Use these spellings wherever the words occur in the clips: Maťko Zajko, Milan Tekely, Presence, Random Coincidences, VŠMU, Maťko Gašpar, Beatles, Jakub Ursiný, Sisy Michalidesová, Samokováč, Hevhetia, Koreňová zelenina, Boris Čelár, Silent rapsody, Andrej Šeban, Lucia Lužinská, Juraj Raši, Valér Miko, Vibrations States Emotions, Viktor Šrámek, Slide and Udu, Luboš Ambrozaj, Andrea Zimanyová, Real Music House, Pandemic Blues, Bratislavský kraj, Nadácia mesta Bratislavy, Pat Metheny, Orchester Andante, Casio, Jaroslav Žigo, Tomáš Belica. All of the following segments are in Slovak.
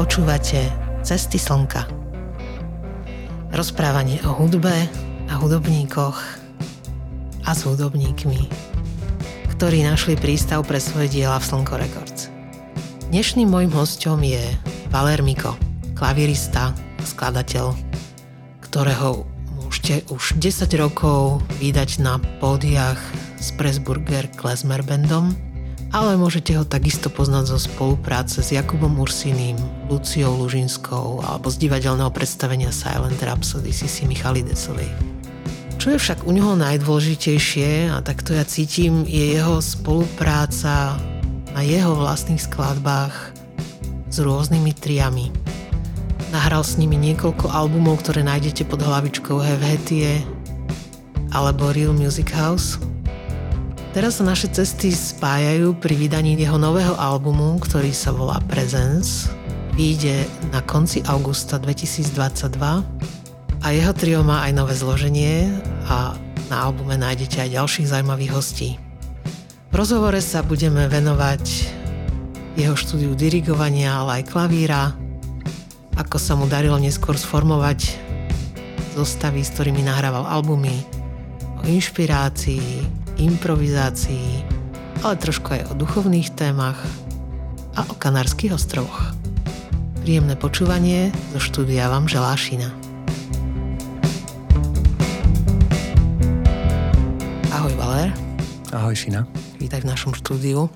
Počúvate Cesty slnka. Rozprávanie o hudbe a hudobníkoch a s hudobníkmi, ktorí našli prístav pre svoje diela v Slnko Rekords. Dnešným mojím hosťom je Valér Miko, klavirista a skladateľ, ktorého môžete už 10 rokov vidieť na pódiach s Pressburger Klezmerbandom, ale môžete ho takisto poznať zo spolupráce s Jakubom Ursiným, Luciou Lužinskou alebo z divadelného predstavenia Silent Rhapsody Sisy Michalidesovej. Čo je však u neho najdôležitejšie, a tak to ja cítim, je jeho spolupráca na jeho vlastných skladbách s rôznymi triami. Nahral s nimi niekoľko albumov, ktoré nájdete pod hlavičkou Hevhetie alebo Real Music House. Teraz sa naše cesty spájajú pri vydaní jeho nového albumu, ktorý sa volá Presence. Vyjde na konci augusta 2022 a jeho trio má aj nové zloženie a na albume nájdete aj ďalších zaujímavých hostí. V rozhovore sa budeme venovať jeho štúdiu dirigovania, ale aj klavíra, ako sa mu darilo neskôr sformovať zostavy, s ktorými nahrával albumy, o inšpirácii, improvizácií, ale trošku aj o duchovných témach a o Kanárskych ostrovoch. Príjemné počúvanie zo štúdia vám želá Šina. Ahoj Valér. Ahoj Šina. Vítaj v našom štúdiu.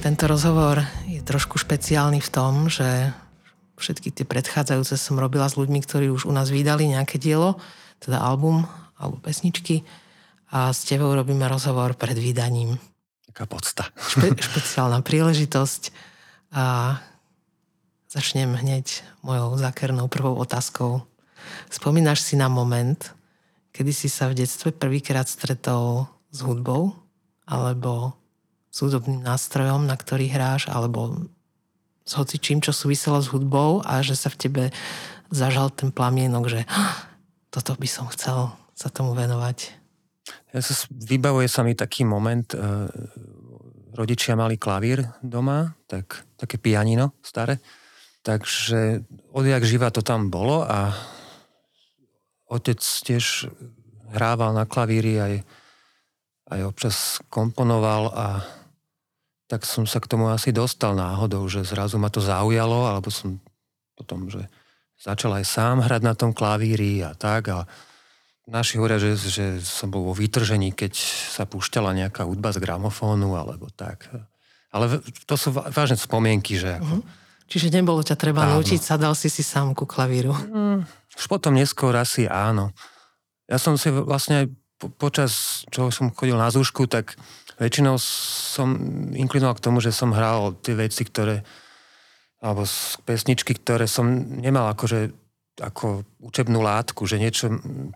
Tento rozhovor je trošku špeciálny v tom, že všetky tie predchádzajúce som robila s ľuďmi, ktorí už u nás vydali nejaké dielo, teda album alebo pesničky, a s tebou robíme rozhovor pred vydaním. Taká podsta. Špeciálna príležitosť. A začnem hneď mojou zákernou prvou otázkou. Spomínaš si na moment, kedy si sa v detstve prvýkrát stretol s hudbou alebo s hudobným nástrojom, na ktorý hráš, alebo s hocičím, čo súviselo s hudbou, a že sa v tebe zažal ten plamienok, že toto by som chcel sa tomu venovať? Vybavuje sa mi taký moment, rodičia mali klavír doma, tak, také pianino staré, takže odjak živa to tam bolo a otec tiež hrával na klavíri, aj občas komponoval, a tak som sa k tomu asi dostal náhodou, že zrazu ma to zaujalo, alebo som potom, že začal aj sám hrať na tom klavíri a tak, a naši hovoria, že som bol vo vytržení, keď sa púšťala nejaká hudba z gramofónu, alebo tak. Ale to sú vážne spomienky, že... Ako... Čiže nebolo ťa treba naučiť, sadal si sám ku klavíru. Už potom neskôr asi áno. Ja som si vlastne počas, čo som chodil na zúšku, tak väčšinou som inklinoval k tomu, že som hral tie veci, ktoré... alebo pesničky, ktoré som nemal ako učebnú látku, že niečo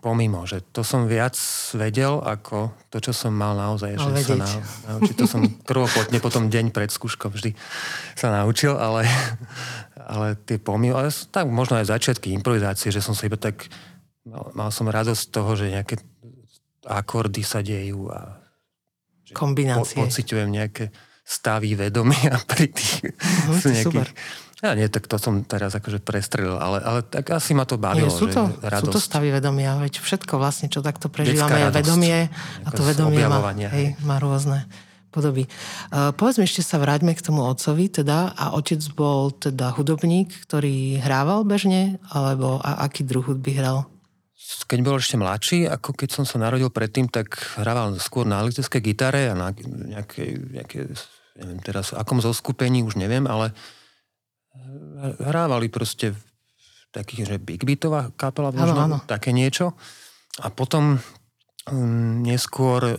pomimo, že to som viac vedel ako to, čo som mal naozaj, že sa naučiť. To som krvopotne potom deň pred skúškou vždy sa naučil, ale tie pomimo, ale tak možno aj začiatky improvizácie, že som sa iba tak, mal som radosť z toho, že nejaké akordy sa dejú a kombinácie. Pociťujem nejaké stavy vedomia pri tých sú nejakých... Super. Ja nie, tak to som teraz akože prestrelil, ale tak asi ma to bavilo. Sú to stavy vedomia, veď všetko vlastne, čo takto prežívame, je vedomie a to vedomie má rôzne podoby. Povedzme, ešte sa vráťme k tomu otcovi, teda, a otec bol teda hudobník, ktorý hrával bežne, alebo aký druh hudby hral? Keď bol ešte mladší, ako keď som sa narodil predtým, tak hrával skôr na elektrickej gitare a na nejaké neviem teraz, akom zoskupení, už neviem, ale hrávali proste v takých, že big beatová kapela, možno ano. Také niečo. A potom neskôr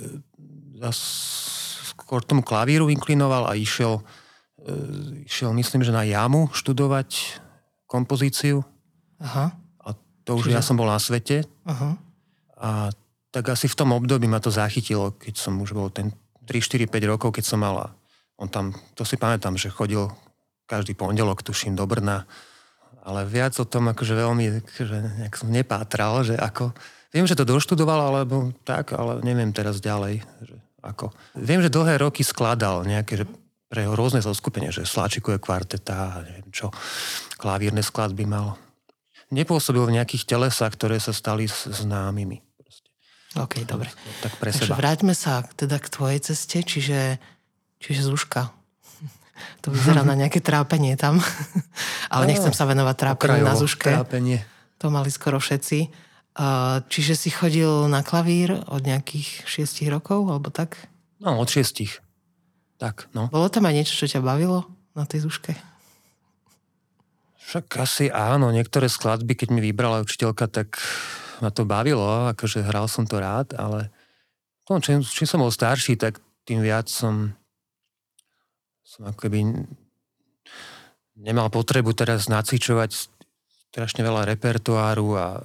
skôr tomu klavíru inklinoval a išiel myslím, že na JAMU študovať kompozíciu. Aha. A to už ja som bol na svete. Aha. A tak asi v tom období ma to zachytilo, keď som už bol 3, 4, 5 rokov, keď som mal, a on tam, to si pamätám, že chodil každý pondelok, tuším, do Brna. Ale viac o tom akože veľmi nejak som nepátral, že ako... Viem, že to doštudoval, alebo tak, ale neviem teraz ďalej, že ako... Viem, že dlhé roky skladal nejaké pre rôzne zoskupenie, že Sláčikové kvarteta, neviem čo, klavírne skladby mal. Nepôsobil v nejakých telesách, ktoré sa stali známymi. OK, dobre. Tak pre seba. Takže vráťme sa teda k tvojej ceste, čiže Zúška. To vyzerá na nejaké trápenie tam. Ale nechcem sa venovať trápeniu na Zúške. Trápenie. To mali skoro všetci. Čiže si chodil na klavír od nejakých 6 rokov, alebo tak? No, od 6. Tak, no. Bolo tam aj niečo, čo ťa bavilo na tej Zúške? Však asi áno. Niektoré skladby, keď mi vybrala učiteľka, tak ma to bavilo, akože hral som to rád, ale no, čím som bol starší, tak tým viac som ako keby nemal potrebu teraz nacvičovať strašne veľa repertoáru a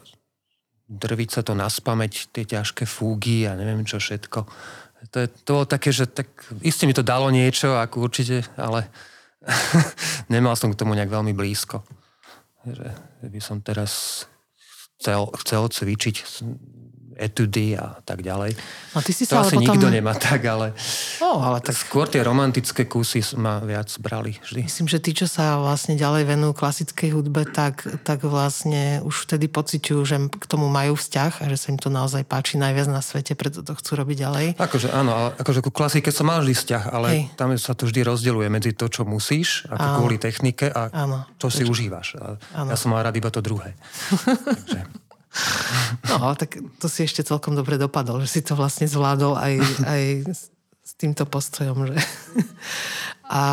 drviť sa to naspamäť, tie ťažké fúgy a neviem čo všetko. To bolo také, že tak iste mi to dalo niečo, ako určite, ale nemal som k tomu nejak veľmi blízko. Že by som teraz chcel cvičiť etudy a tak ďalej. No, ty si to asi potom nikto nemá tak, ale ale tak skôr tie romantické kusy ma viac brali vždy. Myslím, že tí, čo sa vlastne ďalej venujú klasickej hudbe, tak vlastne už vtedy pociťujú, že k tomu majú vzťah a že sa im to naozaj páči najviac na svete, preto to chcú robiť ďalej. Akože áno, ale akože ku klasike som mal vždy vzťah, ale tam sa to vždy rozdeľuje medzi to, čo musíš, ako kvôli technike a to si užívaš. Ja som mal rád iba to druhé. Takže no, tak to si ešte celkom dobre dopadol, že si to vlastne zvládol aj s týmto postojom. Že? A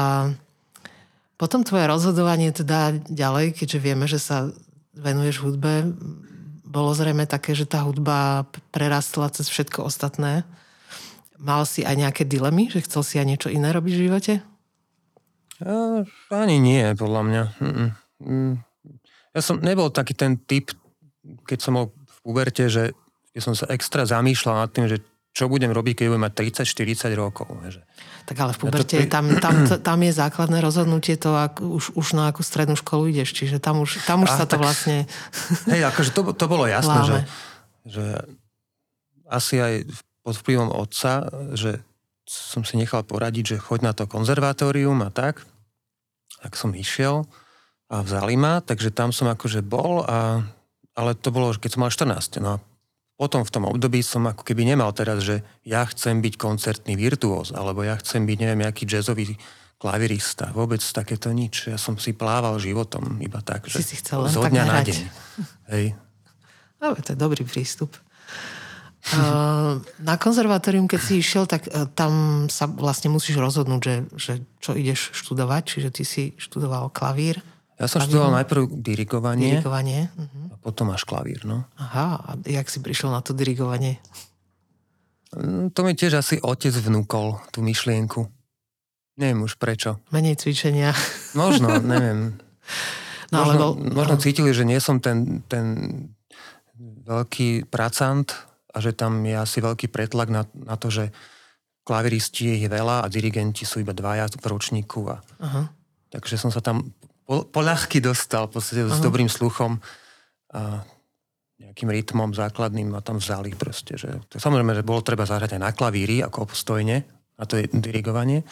potom tvoje rozhodovanie teda ďalej, keďže vieme, že sa venuješ hudbe, bolo zrejme také, že tá hudba prerastla cez všetko ostatné. Mal si aj nejaké dilemy, že chcel si aj niečo iné robiť v živote? Ani nie, podľa mňa. Ja som nebol taký ten typ, keď som bol v puberte, že som sa extra zamýšľal nad tým, že čo budem robiť, keď budem mať 30-40 rokov. Že. Tak ale v puberte tam je základné rozhodnutie to, už na akú strednú školu ideš, čiže tam už sa to vlastne... Hej, akože to bolo jasné, že asi aj pod vplyvom otca, že som si nechal poradiť, že choď na to konzervatórium a tak som išiel a vzali ma, takže tam som akože bol a ale to bolo, keď som mal 14. No a potom v tom období som ako keby nemal teraz, že ja chcem byť koncertný virtuóz, alebo ja chcem byť, neviem, nejaký jazzový klavirista. Vôbec takéto nič. Ja som si plával životom iba tak, že zo dňa na deň. Hej. No, to je dobrý prístup. Na konzervatórium, keď si išiel, tak tam sa vlastne musíš rozhodnúť, že čo ideš študovať. Čiže ty si študoval klavír. Ja som študoval najprv dirigovanie. Dirigovanie. A potom až klavír, no. Aha, a jak si prišiel na to dirigovanie? To mi tiež asi otec vnúkol, tú myšlienku. Neviem už prečo. Menej cvičenia. Možno, neviem. No, možno cítili, že nie som ten veľký pracant a že tam je asi veľký pretlak na to, že klaviristi je veľa a dirigenti sú iba dvaja v ročníku. Takže som sa tam poľahky dostal, v podstate s dobrým sluchom a nejakým rytmom základným a tam vzali proste. Že, samozrejme, že bolo treba zahrať aj na klavíri, ako obstojne, a to je dirigovanie.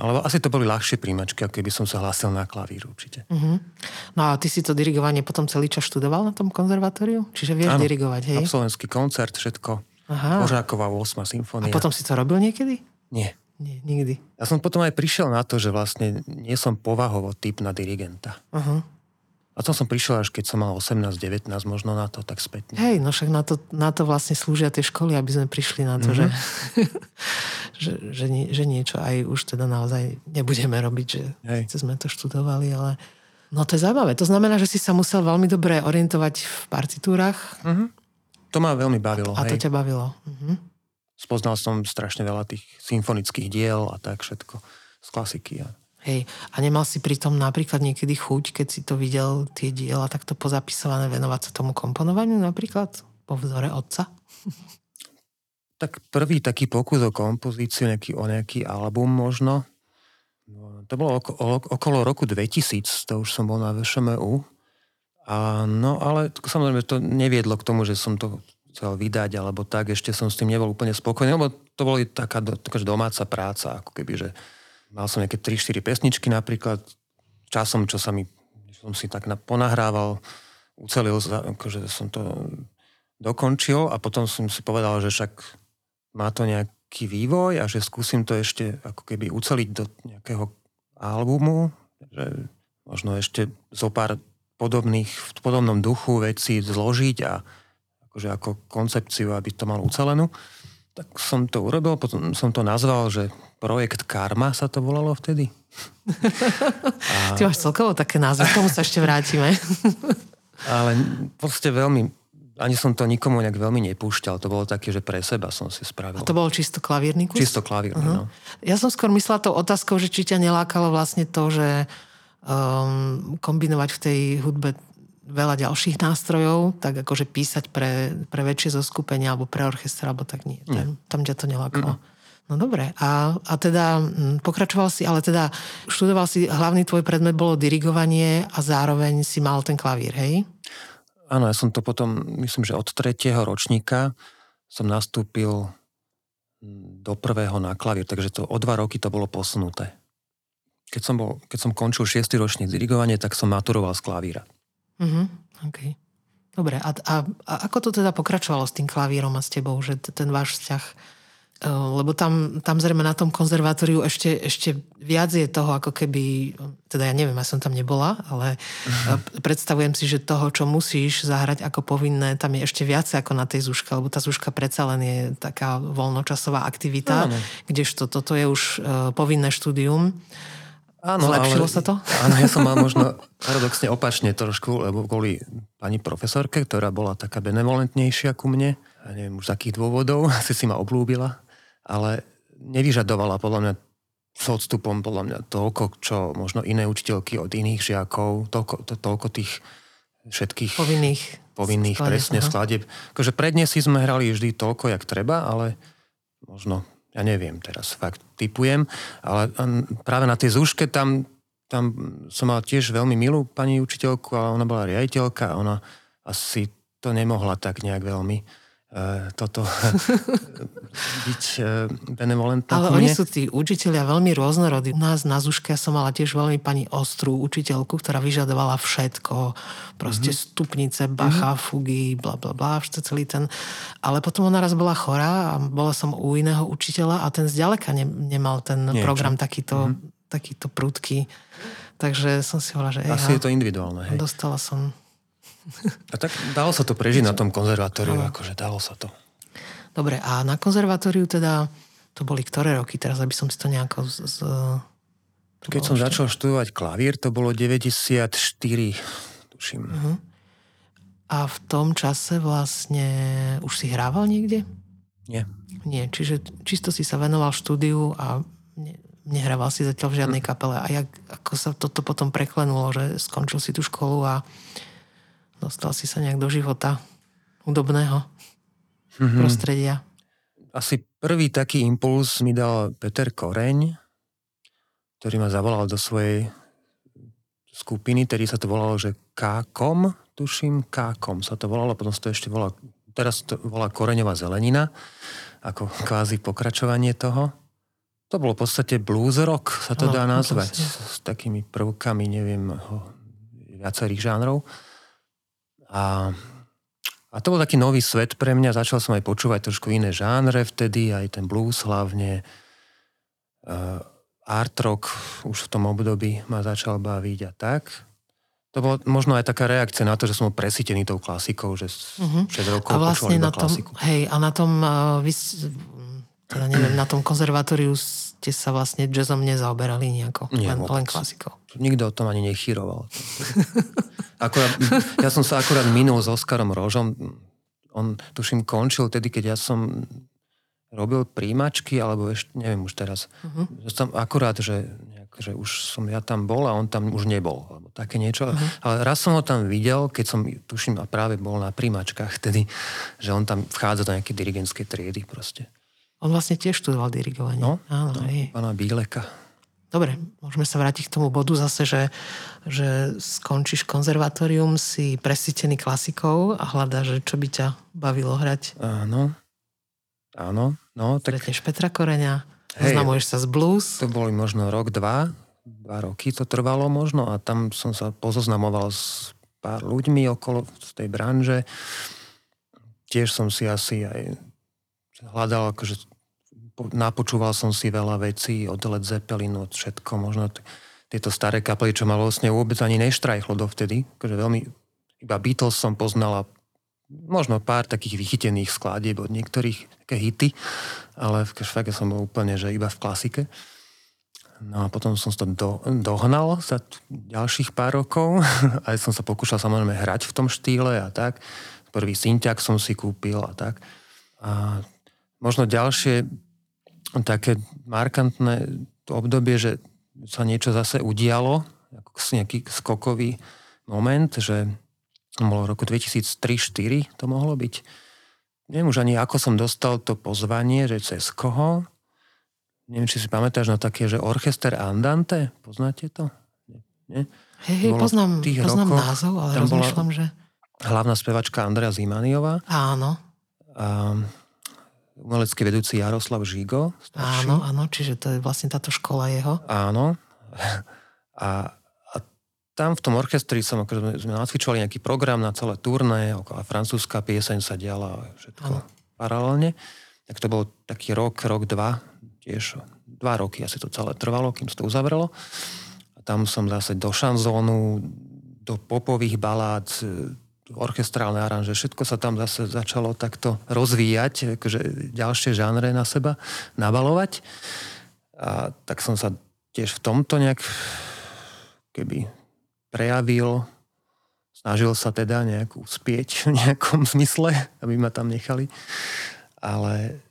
Ale asi to boli ľahšie príjmačky, ako keby som sa hlásil na klavír určite. Uh-huh. No a ty si to dirigovanie potom celý čas študoval na tom konzervatóriu? Čiže vieš dirigovať, hej? Absolventský koncert, všetko. Dvořáková 8. symfónia. A potom si to robil niekedy? Nie. Nie, nikdy. Ja som potom aj prišiel na to, že vlastne nie som povahovo typ na dirigenta. A to som prišiel až keď som mal 18-19 možno na to, tak spätne. Hej, no však na to vlastne slúžia tie školy, aby sme prišli na to, že niečo aj už teda naozaj nebudeme robiť, že sme to študovali, ale no to je zaujímavé. To znamená, že si sa musel veľmi dobre orientovať v partitúrach. To ma veľmi bavilo. A to ťa bavilo. Spoznal som strašne veľa tých symfonických diel a tak všetko z klasiky. Hej, a nemal si pritom napríklad niekedy chuť, keď si to videl, tie diela takto pozapisované, venovať sa tomu komponovaniu napríklad po vzore otca? Tak prvý taký pokus o kompozíciu, o nejaký album možno. To bolo okolo roku 2000, to už som bol na VŠMU. No ale samozrejme to neviedlo k tomu, že som to chcel vydať, alebo tak, ešte som s tým nebol úplne spokojný, lebo to bola taká domáca práca, ako keby, že Mal som nejaké 3-4 pesničky napríklad. Časom, som si tak ponahrával, ucelil, akože som to dokončil a potom som si povedal, že však má to nejaký vývoj a že skúsim to ešte ako keby uceliť do nejakého albumu, že možno ešte zo pár v podobnom duchu veci zložiť a akože ako koncepciu, aby to mal ucelenú. Tak som to urobil, potom som to nazval, že projekt Karma sa to volalo vtedy. Ty máš celkovo také názvy, k tomu sa ešte vrátime. Ale proste veľmi, ani som to nikomu nejak veľmi nepúšťal, to bolo také, že pre seba som si spravil. A to bol čisto klavírny kus? Čisto klavírny, no. Ja som skôr myslela tou otázkou, že či ťa nelákalo vlastne to, že kombinovať v tej hudbe veľa ďalších nástrojov, tak akože písať pre väčšie zoskupenia alebo pre orchestra, alebo tak nie. Tam ťa to nelákalo. No dobre. A teda pokračoval si, ale teda študoval si, hlavný tvoj predmet bolo dirigovanie a zároveň si mal ten klavír, hej? Áno, ja som to potom, myslím, že od 3. ročníka som nastúpil do 1. na klavír, takže to o 2 roky to bolo posunuté. Keď som končil 6. ročník dirigovanie, tak som maturoval z klavíra. Okay. Dobre, a ako to teda pokračovalo s tým klavírom a s tebou, že ten váš vzťah, lebo tam zrejme na tom konzervatóriu ešte viac je toho, ako keby, teda ja neviem, ja som tam nebola, ale predstavujem si, že toho, čo musíš zahrať ako povinné, tam je ešte viac ako na tej zúške, lebo tá zúška predsa len je taká voľnočasová aktivita, kdežto toto je už povinné štúdium. Áno, zlepšilo sa to? Áno, ja som mal možno paradoxne opačne trošku, lebo kvôli pani profesorke, ktorá bola taká benevolentnejšia ku mne, ja neviem už z akých dôvodov, asi si ma obľúbila, ale nevyžadovala podľa mňa s odstupom podľa mňa toľko, čo možno iné učiteľky od iných žiakov, toľko tých všetkých povinných presne skladieb. Akože prednesy sme hrali vždy toľko, jak treba, ale možno... Ja neviem teraz, fakt typujem, ale práve na tej zúške tam som mal tiež veľmi milú pani učiteľku, ale ona bola riaditeľka a ona asi to nemohla tak nejak veľmi byť benevolentná. Ale oni sú tí učitelia veľmi rôznorodí. U nás na zúške som mala tiež veľmi pani ostrú učiteľku, ktorá vyžadovala všetko, proste stupnice, bacha, fugy, blablabla, celý ten... Ale potom ona raz bola chorá a bola som u iného učiteľa a ten zďaleka nemal ten program takýto prudký. Takže som si hovorila, že... Asi je to individuálne, hej. Dostala som... A tak dalo sa to prežiť na tom konzervatóriu, akože dalo sa to. Dobre, a na konzervatóriu teda, to boli ktoré roky teraz, aby som si to nejako... Keď som začal študovať klavír, to bolo 94, tuším. A v tom čase vlastne už si hrával niekde? Nie. Nie, čiže čisto si sa venoval štúdiu a nehrával si zatiaľ v žiadnej kapele. A ako sa toto potom preklenulo, že skončil si tú školu a dostal si sa nejak do života hudobného prostredia? Asi prvý taký impuls mi dal Peter Koreň, ktorý ma zavolal do svojej skupiny, tedy sa to volalo, že Kákom, tuším, Kákom sa to volalo, potom sa to ešte volalo, teraz to volá Koreňová zelenina, ako kvázi pokračovanie toho. To bolo v podstate blues rock, sa to dá nazvať, s takými prvkami, neviem, viacerých žánrov. A to bol taký nový svet pre mňa. Začal som aj počúvať trošku iné žánre vtedy, aj ten blues hlavne. Art rock už v tom období ma začal baviť a tak. To bolo možno aj taká reakcia na to, že som bol presítený tou klasikou, že 6 rokov počúval iba klasiku. Hej, a na tom, na tom konzervatóriu ste sa vlastne jazzom nezaoberali nejako, len klasikou. Nikto o tom ani nechýroval. Ja som sa akorát minul s Oscarom Rožom. On, tuším, končil tedy, keď ja som robil príjmačky, alebo ešte, neviem už teraz. Akurát, že už som ja tam bol a on tam už nebol. Alebo také niečo. Ale raz som ho tam videl, keď som, tuším, a práve bol na príjmačkách tedy, že on tam vchádza do nejaké dirigentské triedy proste. On vlastne tiež študoval dirigovanie. No, áno, pána Bíleka. Dobre, môžeme sa vrátiť k tomu bodu zase, že skončíš konzervatórium, si presítený klasikou a hľadaš, čo by ťa bavilo hrať. Áno. No, tak... Stretneš Petra Koreňa. Oznamuješ sa z blues. To boli možno rok, dva roky to trvalo možno a tam som sa pozoznamoval s pár ľuďmi okolo z tej branže. Tiež som si asi aj hľadal, akože napočúval som si veľa vecí od Led Zeppelin, od všetko, možno tieto staré kapely, čo ma vlastne vôbec ani neštrajchlo dovtedy, akože veľmi, iba Beatles som poznal a možno pár takých vychytených skladieb od niektorých, také hity, ale fakt som bol úplne, že iba v klasike. No a potom som to dohnal za ďalších pár rokov a som sa pokúšal samozrejme hrať v tom štýle a tak. Prvý synťak som si kúpil a tak. A možno ďalšie také markantné obdobie, že sa niečo zase udialo, nejaký skokový moment, že bolo v roku 2003-2004 to mohlo byť. Neviem už ani ako som dostal to pozvanie, že cez koho. Neviem, či si pamätáš na také, že Orchester Andante, poznáte to? Nie? Hej, poznám názov, ale tam rozmýšľam, že... Hlavná spevačka Andrea Zimanyová. Áno. A umelecký vedúci Jaroslav Žigo. Starší. Áno, čiže to je vlastne táto škola jeho. Áno. A tam v tom orchestri som, sme nacvičovali nejaký program na celé turné, okolo francúzska pieseň sa diala všetko paralelne. Tak to bol taký rok, dva, tiež 2 roky asi to celé trvalo, kým sa to uzavrelo. A tam som zase do šanzónu, do popových balád, orchestrálne aranže, všetko sa tam zase začalo takto rozvíjať, akože ďalšie žánre na seba nabalovať. A tak som sa tiež v tomto nejak keby prejavil, snažil sa teda nejak uspieť v nejakom zmysle, aby ma tam nechali. Ale...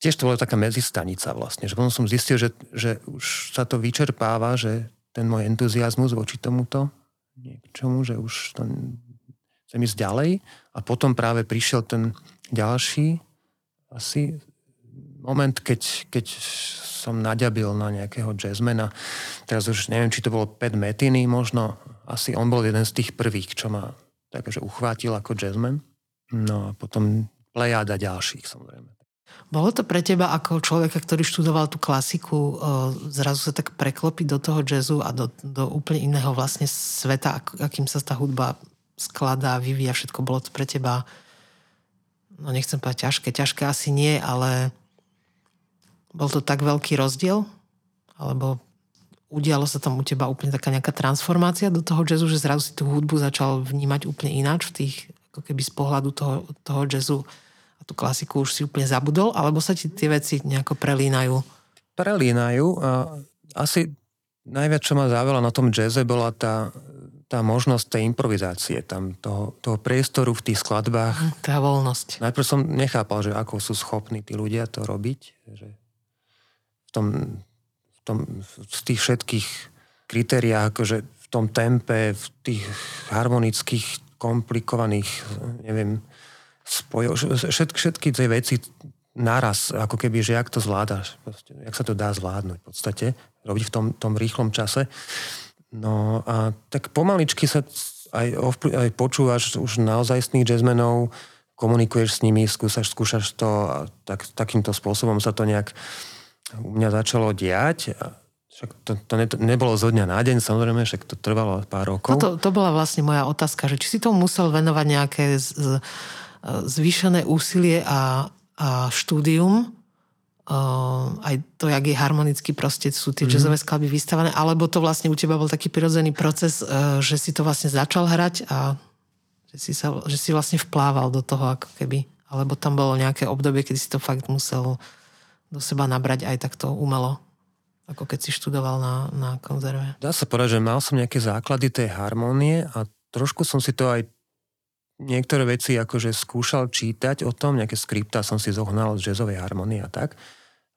Tiež to bola taká medzistanica vlastne, že potom som zistil, že už sa to vyčerpáva, že ten môj entuziasmus voči tomuto niečomu, že už to chcem ísť ďalej. A potom práve prišiel ten ďalší asi moment, keď som naďabil na nejakého jazzmana. Teraz už neviem, či to bolo Pat Metheny možno, asi on bol jeden z tých prvých, čo ma takže uchvátil ako jazzman. No a potom plejáda ďalších samozrejme. Bolo to pre teba ako človeka, ktorý študoval tú klasiku, zrazu sa tak preklopiť do toho jazzu a do úplne iného vlastne sveta, akým sa tá hudba skladá, vyvíja, všetko bolo to pre teba, no nechcem povedať ťažké asi nie, ale bol to tak veľký rozdiel? Alebo udialo sa tam u teba úplne taká nejaká transformácia do toho jazzu, že zrazu si tú hudbu začal vnímať úplne ináč v tých, ako keby z pohľadu toho jazzu, a tú klasiku už si úplne zabudol, alebo sa ti tie veci nejako prelínajú? Prelínajú a asi najviac, čo ma zaujalo na tom jazze, bola tá možnosť tej improvizácie, tam toho priestoru v tých skladbách. Tá voľnosť. Najprv som nechápal, že ako sú schopní tí ľudia to robiť, že v tých všetkých kritériách, akože v tom tempe, v tých harmonických, komplikovaných, neviem, všetky tie veci naraz, ako keby, že jak to zvládaš, proste, jak sa to dá zvládnuť v podstate, robiť v tom rýchlom čase. No a tak pomaličky sa aj počúvaš už naozajstných jazzmenov, komunikuješ s nimi, skúšaš to a takýmto spôsobom sa to nejak u mňa začalo diať. Však to nebolo zo dňa na deň, samozrejme, však to trvalo pár rokov. To bola vlastne moja otázka, že či si tomu musel venovať nejaké zvýšené úsilie a štúdium, aj to, jak je harmonicky, proste sú tie jazzové skladby vystavané, alebo to vlastne u teba bol taký prirodzený proces, že si to vlastne začal hrať a že si vlastne vplával do toho, ako keby, alebo tam bolo nejaké obdobie, kedy si to fakt musel do seba nabrať aj takto umelo, ako keď si študoval na konzerve. Dá sa povedať, že mal som nejaké základy tej harmonie a trošku som si to aj niektoré veci akože skúšal čítať o tom, nejaké skriptá som si zohnal z jazzovej harmonie a tak,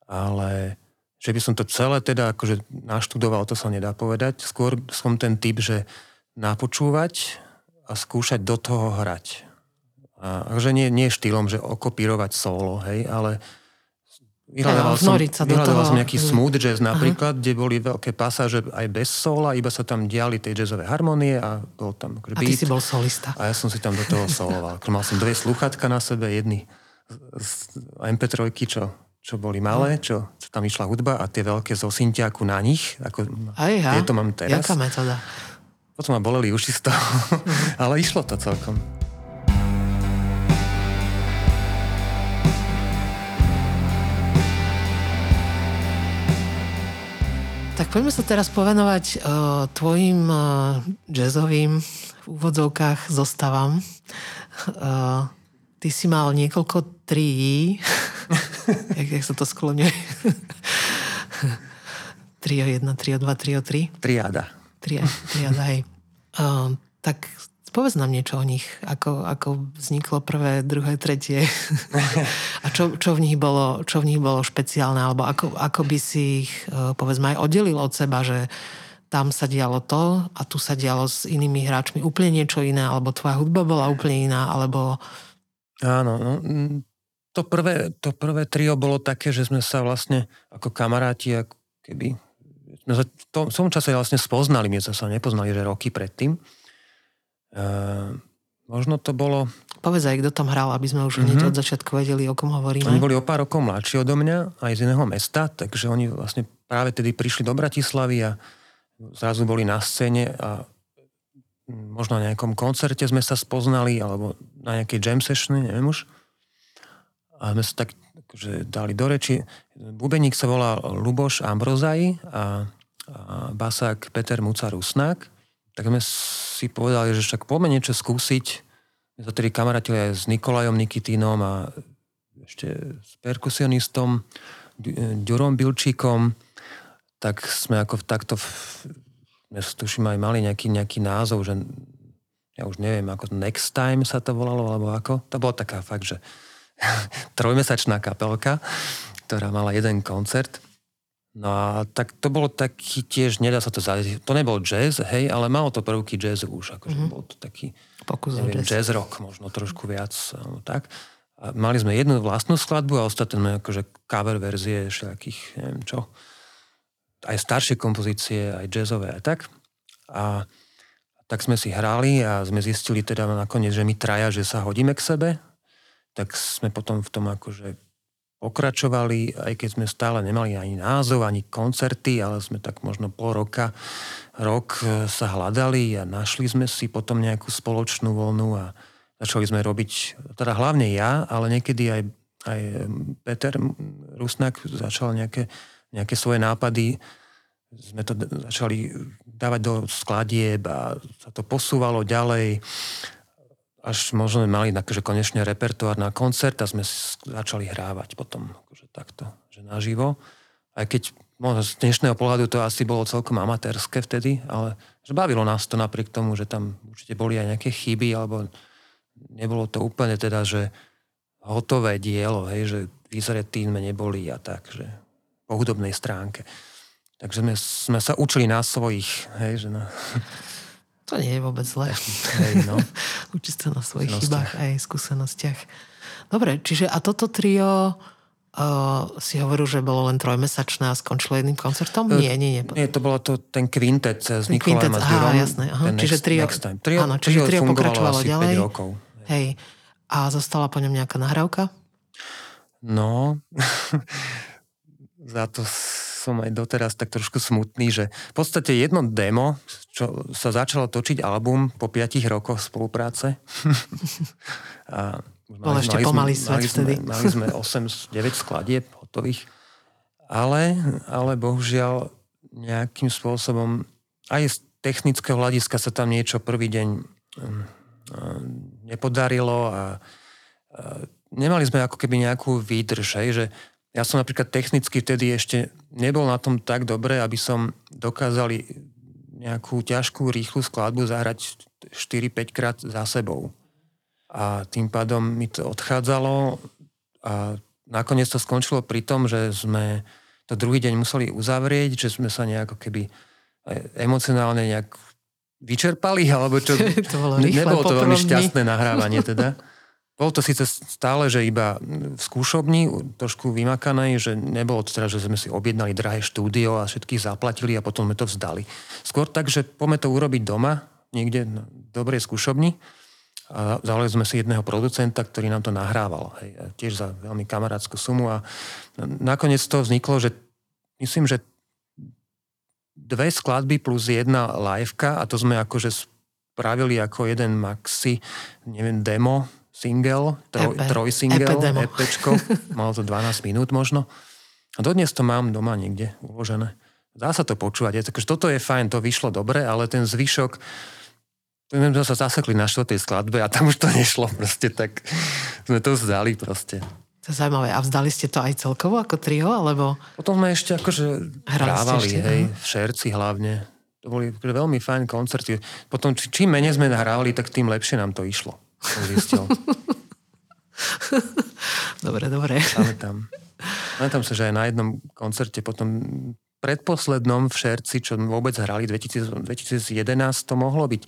ale že by som to celé teda akože naštudoval, to sa nedá povedať. Skôr som ten typ, že napočúvať a skúšať do toho hrať. A že nie štýlom, že okopírovať solo, hej, ale vyhľadával som nejaký smooth jazz napríklad, kde boli veľké pasáže aj bez sola, iba sa tam diali tie jazzové harmonie a bol tam beat. A ty si bol solista. A ja som si tam do toho soloval. Mal som 2 slúchatka na sebe, jedny z MP3, čo čo boli malé, čo tam išla hudba a tie veľké zo syntiaku na nich. Ako, tieto mám teraz. Jaká metóda? Potom ma boleli uši z toho, ale išlo to celkom. Tak poďme sa teraz povenovať tvojim jazzovým v úvodzovkách zostavám. Ty si mal niekoľko trií. Jak sa to skloňuje? Trio 1, trio 2, trio 3. Triáda, hej. Tak povedz nám niečo o nich. Ako vzniklo prvé, druhé, tretie. A čo v nich bolo špeciálne? Alebo ako by si ich, povedzme, aj oddelil od seba, že tam sa dialo to a tu sa dialo s inými hráčmi úplne niečo iné, alebo tvoja hudba bola úplne iná, alebo... Áno, no... To prvé trio bolo také, že sme sa vlastne ako kamaráti, ako keby... No v tom čase vlastne spoznali, my sme sa nepoznali, že roky predtým. Možno to bolo... Povedz aj, kto tam hral, aby sme už hneď od začiatku vedeli, o kom hovoríme. Oni boli o pár rokov mladší odo mňa, aj z iného mesta, takže oni vlastne práve tedy prišli do Bratislavy a zrazu boli na scéne a možno na nejakom koncerte sme sa spoznali, alebo na nejakej jam sessione, neviem už. A sme sa tak akože dali do reči. Bubeník sa volal Luboš Ambrozaj a basák Peter Rusnák. Tak sme si povedali, že však poďme niečo skúsiť. My sa tedy kamarátili s Nikolajom Nikitínom a ešte s perkusionistom Ďurom Bilčíkom. Tak sme ako takto... My tuším aj mali nejaký názov, že ja už neviem, ako Next Time sa to volalo, alebo ako. To bola taká fakt, že trojmesačná kapelka, ktorá mala jeden koncert. No a tak to bolo taký tiež, nedá sa to záležiť, to nebol jazz, hej, ale malo to prvky jazzu už, akože bol to taký neviem, jazz rock možno trošku viac, no, tak. A mali sme jednu vlastnú skladbu a ostatné akože cover verzie všelijakých, neviem čo, aj staršie kompozície, aj jazzové, aj tak. A tak sme si hrali a sme zistili teda nakoniec, že my traja, že sa hodíme k sebe, tak sme potom v tom akože pokračovali, aj keď sme stále nemali ani názov, ani koncerty, ale sme tak možno pol roka, rok sa hľadali a našli sme si potom nejakú spoločnú voľnu a začali sme robiť, teda hlavne ja, ale niekedy aj Peter Rusnák začal nejaké svoje nápady, sme to začali dávať do skladieb a sa to posúvalo ďalej. Až možno mali akože konečne repertoár na koncert a sme začali hrávať potom akože takto, že naživo. Aj keď možno z dnešného pohľadu to asi bolo celkom amatérske vtedy, ale že bavilo nás to napriek tomu, že tam určite boli aj nejaké chyby, alebo nebolo to úplne teda, že hotové dielo, hej, že výsledky sme neboli a tak, že po hudobnej stránke. Takže sme sa učili na svojich, hej, že na... To nie je vôbec zle. Hey, no. Učiť sa na svojich chybách aj skúsenostiach. Dobre, čiže a toto trio si hovoril, že bolo len trojmesačné a skončilo jedným koncertom? Nie, to bolo to ten kvintet s Nikolajom a s Durom. Čiže trio pokračovalo ďalej. 5 rokov. Hej. A zostala po ňom nejaká nahrávka? No, za to... som aj doteraz tak trošku smutný, že v podstate jedno demo, čo sa začalo točiť album po 5 rokoch spolupráce. A bol ešte pomalý svet vtedy. Mali sme 8-9 skladieb hotových, ale bohužiaľ nejakým spôsobom aj z technického hľadiska sa tam niečo prvý deň nepodarilo a nemali sme ako keby nejakú výdrž, hej, že ja som napríklad technicky vtedy ešte nebol na tom tak dobre, aby som dokázal nejakú ťažkú, rýchlu skladbu zahrať 4-5 krát za sebou. A tým pádom mi to odchádzalo a nakoniec to skončilo pri tom, že sme to druhý deň museli uzavrieť, že sme sa nejako keby emocionálne nejak vyčerpali, alebo čo... To bolo rýchle, nebolo to veľmi šťastné nahrávanie teda. Bolo to síce stále, že iba v skúšobni, trošku vymakanej, že nebolo to teda, že sme si objednali drahé štúdio a všetkých zaplatili a potom sme to vzdali. Skôr tak, že poďme to urobiť doma, niekde v dobrej skúšobni a zavolali sme si jedného producenta, ktorý nám to nahrával. Hej, tiež za veľmi kamarátsku sumu a nakoniec to vzniklo, že myslím, že 2 skladby plus 1 liveka a to sme akože spravili ako jeden maxi, neviem, demo, single, troj single, EPčko, malo to 12 minút možno. A dodnes to mám doma niekde uložené. Dá sa to počúvať, takže toto je fajn, to vyšlo dobre, ale ten zvyšok, my sme sa zasekli na 4. skladbe a tam už to nešlo proste, tak sme to vzdali proste. To je zaujímavé. A vzdali ste to aj celkovo ako trio, alebo... Potom sme ešte akože hrávali, hej, v Šerci hlavne. To boli veľmi fajn koncerty. Potom čím menej sme nahrávali, tak tým lepšie nám to išlo. dobre. Pamätám sa, že aj na jednom koncerte potom predposlednom v Šerci, čo vôbec hrali 2011, to mohlo byť.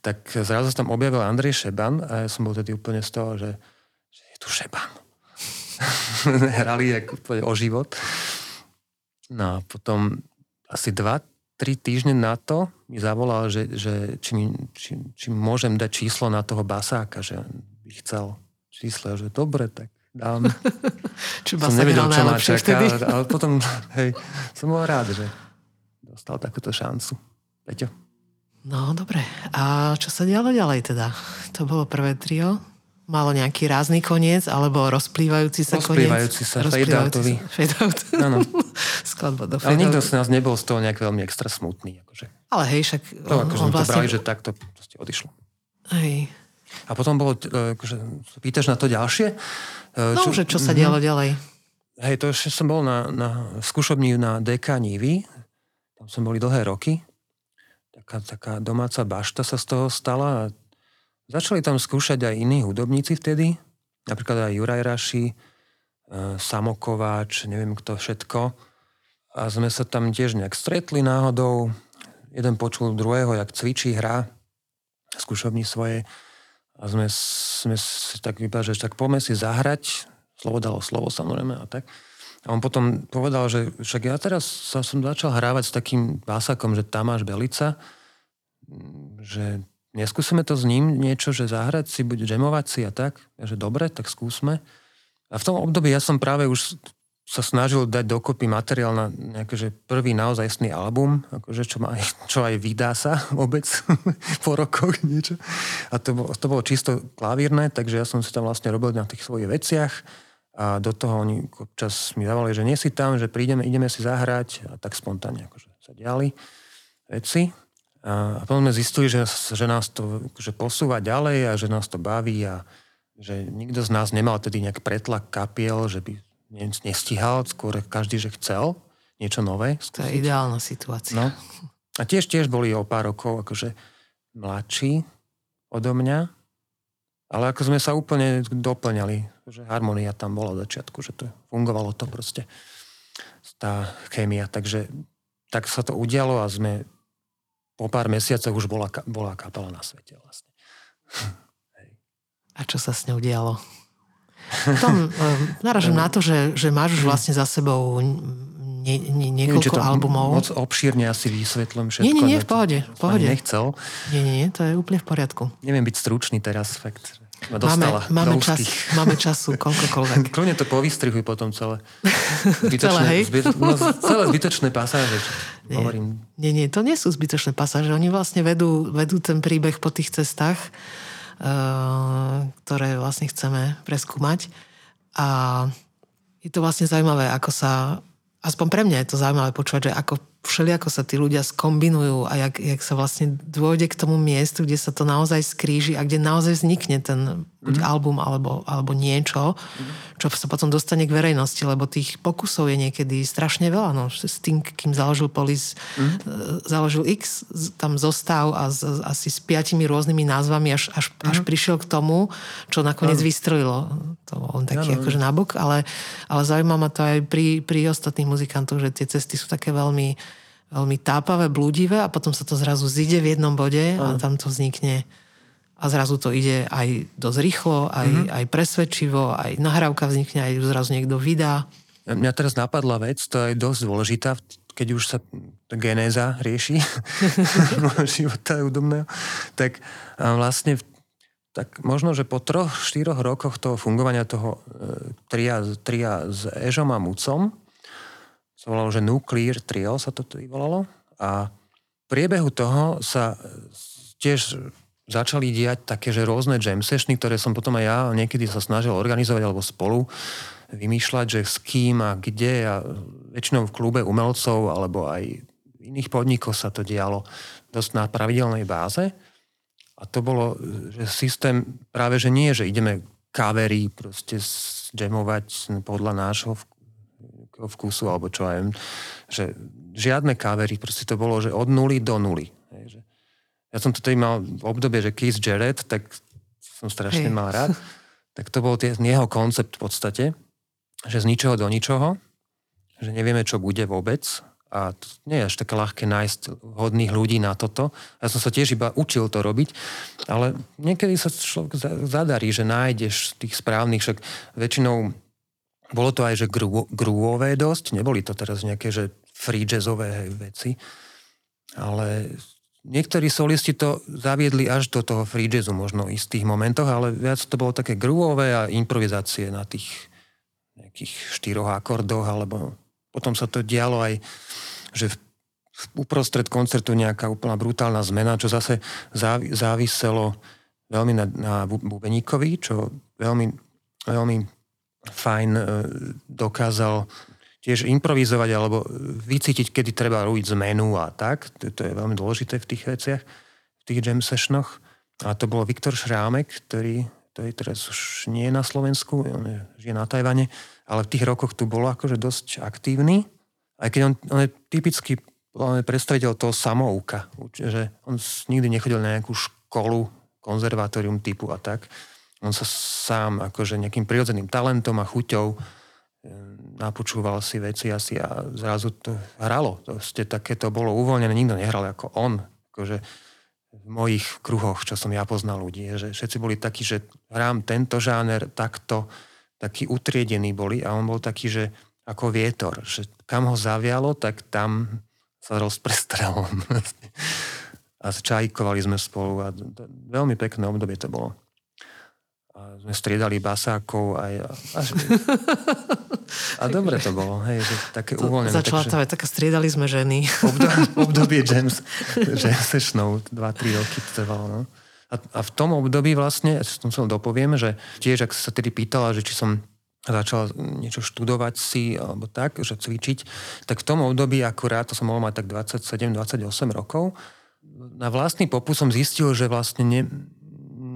Tak zrazu sa tam objavil Andrej Šeban a ja som bol tedy úplne z toho, že je tu Šeban. Hrali o život. No a potom asi 2-3 týždne na to mi zavolal, či môžem dať číslo na toho basáka, že by chcel číslo, že dobre, tak dám. Čo som nevedel, čo ma čaká, ale potom hej, som bol rád, že dostal takúto šancu. Peťo? No, dobre. A čo sa dialo ďalej teda? To bolo prvé trio? Malo nejaký rázny koniec, alebo rozplývajúci sa koniec. Fade-out. Áno. Skladba do fade-out. Ale nikto z nás nebol z toho nejak veľmi extra smutný. Akože. Ale hej, však... To akože vlastne... to brali, že takto proste odišlo. Hej. A potom bolo, akože, pýtaš na to ďalšie? No, že čo sa dialo ďalej? Hej, to ešte som bol na skúšobni na DK Nivy. Tam som boli dlhé roky. Taká domáca bašta sa z toho stala. Začali tam skúšať aj iní hudobníci vtedy, napríklad aj Juraj Raši, Samokováč, neviem kto všetko. A sme sa tam tiež nejak stretli náhodou. Jeden počul druhého, jak cvičí, hrá skúšobní svoje. A sme si tak vypadali, že tak poďme si zahrať. Slovo dalo slovo, samozrejme, a tak. A on potom povedal, že však ja teraz som začal hrávať s takým básakom, že Tomáš Belica, že neskúsime to s ním niečo, že zahrať si, buď džemovať si a tak. Ja, že dobre, tak skúsme. A v tom období ja som práve už sa snažil dať dokopy materiál na nejaký, že prvý naozajstný album, akože čo aj vydá sa vôbec po rokoch niečo. A to bolo čisto klavírne, takže ja som si tam vlastne robil na tých svojich veciach a do toho oni občas mi dávali, že nie si tam, že ideme si zahrať a tak spontánne akože sa diali veci. A potom sme zistili, že nás to že posúva ďalej a že nás to baví a že nikto z nás nemal tedy nejak pretlak kapiel, že by nestihal, skôr každý, že chcel niečo nové. To je ideálna situácia. No. A tiež boli o pár rokov akože mladší odo mňa, ale ako sme sa úplne doplňali, že harmonia tam bola od začiatku, že to fungovalo to proste, tá chémia. Takže tak sa to udialo a sme po pár mesiacoch už bola kapela na svete vlastne. A čo sa s ňou dialo? Potom naražím na to, že máš už vlastne za sebou niekoľko albumov. Moc obšírne asi vysvetlím všetko. Nie, v pohode. Nechcel. Nie, to je úplne v poriadku. Neviem byť stručný teraz, fakt. Máme času, koľkokoľvek. Kľudne to povystrihuj potom celé. Celé zbytočné pasáže. Nie, to nie sú zbytočné pasáže. Oni vlastne vedú ten príbeh po tých cestách, ktoré vlastne chceme preskúmať. A je to vlastne zaujímavé, ako sa, aspoň pre mňa je to zaujímavé počúvať, že ako všelijako sa tí ľudia skombinujú a jak sa vlastne dôjde k tomu miestu, kde sa to naozaj skríži a kde naozaj vznikne ten buď album alebo niečo, čo sa potom dostane k verejnosti, lebo tých pokusov je niekedy strašne veľa. No, Sting, kým založil Police, založil X, tam zostal a asi s 5 rôznymi názvami až prišiel k tomu, čo nakoniec vystrelilo. To on taký akože nabok, ale zaujíma ma to aj pri ostatných muzikantoch, že tie cesty sú také veľmi tápavé, blúdivé a potom sa to zrazu zíde v jednom bode a tam to vznikne a zrazu to ide aj dosť rýchlo, aj presvedčivo, aj nahrávka vznikne, aj zrazu niekto vydá. Mňa teraz napadla vec, to je dosť dôležitá, keď už sa genéza rieši života údomného, tak vlastne tak možno, že po 3-4 rokoch toho fungovania toho tria s Ežom a Mucom, sa volalo, že Nuclear Trio sa to volalo, a v priebehu toho sa tiež začali diať také, že rôzne jam sessiony, ktoré som potom aj ja niekedy sa snažil organizovať alebo spolu vymýšľať, že s kým a kde, a väčšinou v klube umelcov alebo aj v iných podnikoch sa to dialo dosť na pravidelnej báze. A to bolo, že systém práve, že nie, že ideme kavery proste jamovať podľa nášho vkusu, alebo čo aj viem, že žiadne kavery, proste to bolo, že od nuly do nuly. Ja som toto mal v obdobie, že Keith Jarrett, tak som strašne mal rád. Tak to bol jeho koncept v podstate, že z ničoho do ničoho, že nevieme, čo bude vôbec. A nie je až také ľahké nájsť hodných ľudí na toto. Ja som sa tiež iba učil to robiť, ale niekedy sa človek zadarí, že nájdeš tých správnych, však väčšinou bolo to aj, že grúové dosť, neboli to teraz nejaké, že free jazzové veci, ale niektorí solisti to zaviedli až do toho free jazzu možno v istých momentoch, ale viac to bolo také grúové a improvizácie na tých nejakých 4 akordoch, alebo potom sa to dialo aj, že uprostred koncertu nejaká úplná brutálna zmena, čo zase záviselo veľmi na bubeníkovi, čo veľmi, veľmi fajn dokázal tiež improvizovať alebo vycítiť, kedy treba robiť zmenu a tak. To je veľmi dôležité v tých veciach, v tých jam sessionoch. A to bolo Viktor Šrámek, ktorý teraz už nie je na Slovensku, on žije na Tajvane, ale v tých rokoch tu bol akože dosť aktívny, aj keď on je typicky predstaviteľ toho samouka, že on nikdy nechodil na nejakú školu, konzervatórium typu a tak. On sa sám akože nejakým prirodzeným talentom a chuťou napočúval si veci asi a zrazu to hralo. Také to bolo uvoľnené, nikto nehral ako on. Akože v mojich kruhoch, čo som ja poznal ľudí, že všetci boli takí, že hrám tento žáner takto, takí utriedení boli, a on bol taký, že ako vietor, že kam ho zavialo, tak tam sa rozprestrel. A čajkovali sme spolu a veľmi pekné obdobie to bolo. A sme striedali basákov a dobre to bolo, hej, že také uvoľnené. Začala to aj taká, striedali sme ženy. Obdobie jam sessionov 2-3 roky trvalo, no. A v tom období vlastne, s tým som dopoviem, že tiež, ak sa tedy pýtala, že či som začal niečo študovať si, alebo tak, že cvičiť, tak v tom období akurát, to som mohol mať tak 27-28 rokov, na vlastný popus som zistil, že vlastne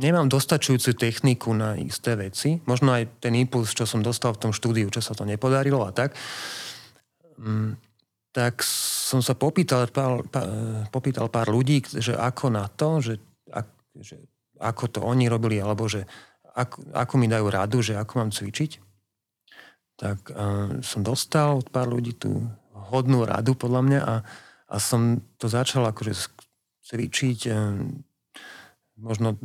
nemám dostačujúcu techniku na isté veci, možno aj ten impuls, čo som dostal v tom štúdiu, čo sa to nepodarilo a tak. Tak som sa popýtal pár ľudí, že ako na to, že ako to oni robili, alebo že ako mi dajú radu, že ako mám cvičiť. Tak som dostal od pár ľudí tú hodnú radu, podľa mňa, a som to začal akože cvičiť. Možno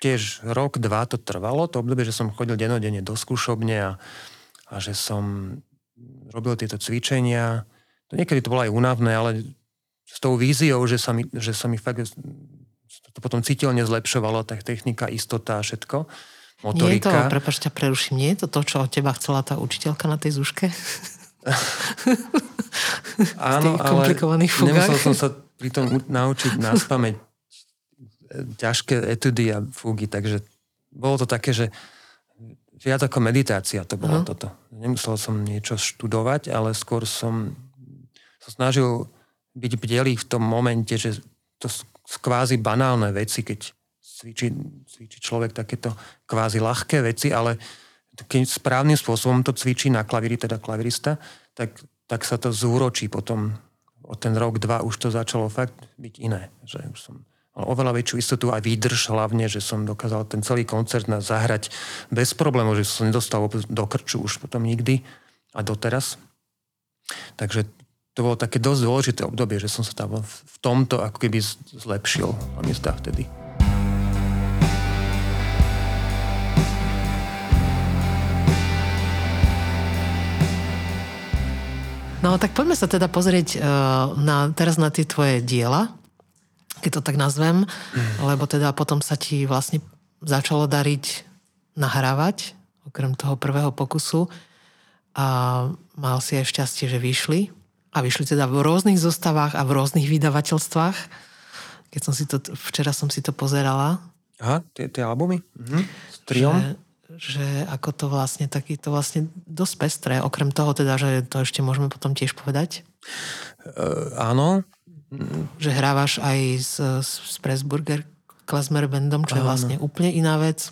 tiež rok, 2 to trvalo, to obdobie, že som chodil denodenne do skúšobne a že som robil tieto cvičenia. To niekedy to bolo aj únavné, ale s tou víziou, že sa mi fakt to potom cítelne zlepšovalo, tak technika, istota a všetko, motorika. Nie je to, prepáč, ťa preruším, nie je to to, čo od teba chcela tá učiteľka na tej zúške? Áno, ale nemusel som sa pri tom naučiť naspamäť ťažké etudy a fúgy, takže bolo to také, že viac ako meditácia to bolo toto. Nemusel som niečo študovať, ale skôr som sa snažil byť bdelý v tom momente, že to kvázi banálne veci, keď cvičí človek takéto kvázi ľahké veci, ale keď správnym spôsobom to cvičí na klavíri, teda klavirista, tak sa to zúročí potom. O ten rok, 2 už to začalo fakt byť iné. Že už som mal oveľa väčšiu istotu, aj výdrž hlavne, že som dokázal ten celý koncert zahrať bez problémov, že som nedostal do krču už potom nikdy a doteraz. Takže to bolo také dosť dôležité obdobie, že som sa tam v tomto ako keby zlepšil, a mi zdá vtedy. No tak poďme sa teda pozrieť teraz na tie tvoje diela, keď to tak nazvem, lebo teda potom sa ti vlastne začalo dariť nahrávať, okrem toho prvého pokusu. A mal si aj šťastie, že vyšli. A vyšli teda v rôznych zostavách a v rôznych vydavateľstvách. Keď som si to, včera som si to pozerala. Aha, tie albumy? S triom? Že ako to vlastne, taký to vlastne dosť pestré, okrem toho teda, že to ešte môžeme potom tiež povedať. Áno. Že hrávaš aj s Pressburger Klezmerbandom, čo je vlastne úplne iná vec.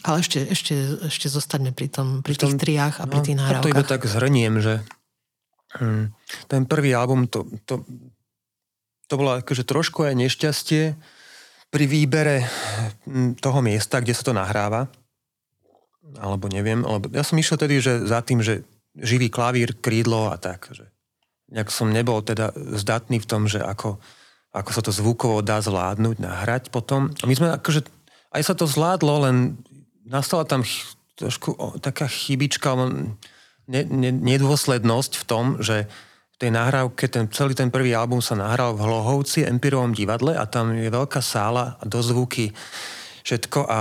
Ale ešte zostaňme pri tých triách a pri tých nahrávkach. To iba tak zhrniem, že ten prvý album to bolo akože trošku aj nešťastie pri výbere toho miesta, kde sa to nahráva. Alebo neviem, alebo ja som išiel tedy, že za tým, že živý klavír, krídlo a tak, že nejak som nebol teda zdatný v tom, že ako sa to zvukovo dá zvládnuť, nahrať potom. A my sme akože, aj sa to zvládlo, len nastala tam trošku taká chybička, nedôslednosť v tom, že v tej nahrávke, celý ten prvý album sa nahral v Hlohovci, Empirovom divadle a tam je veľká sála a dozvuky, všetko a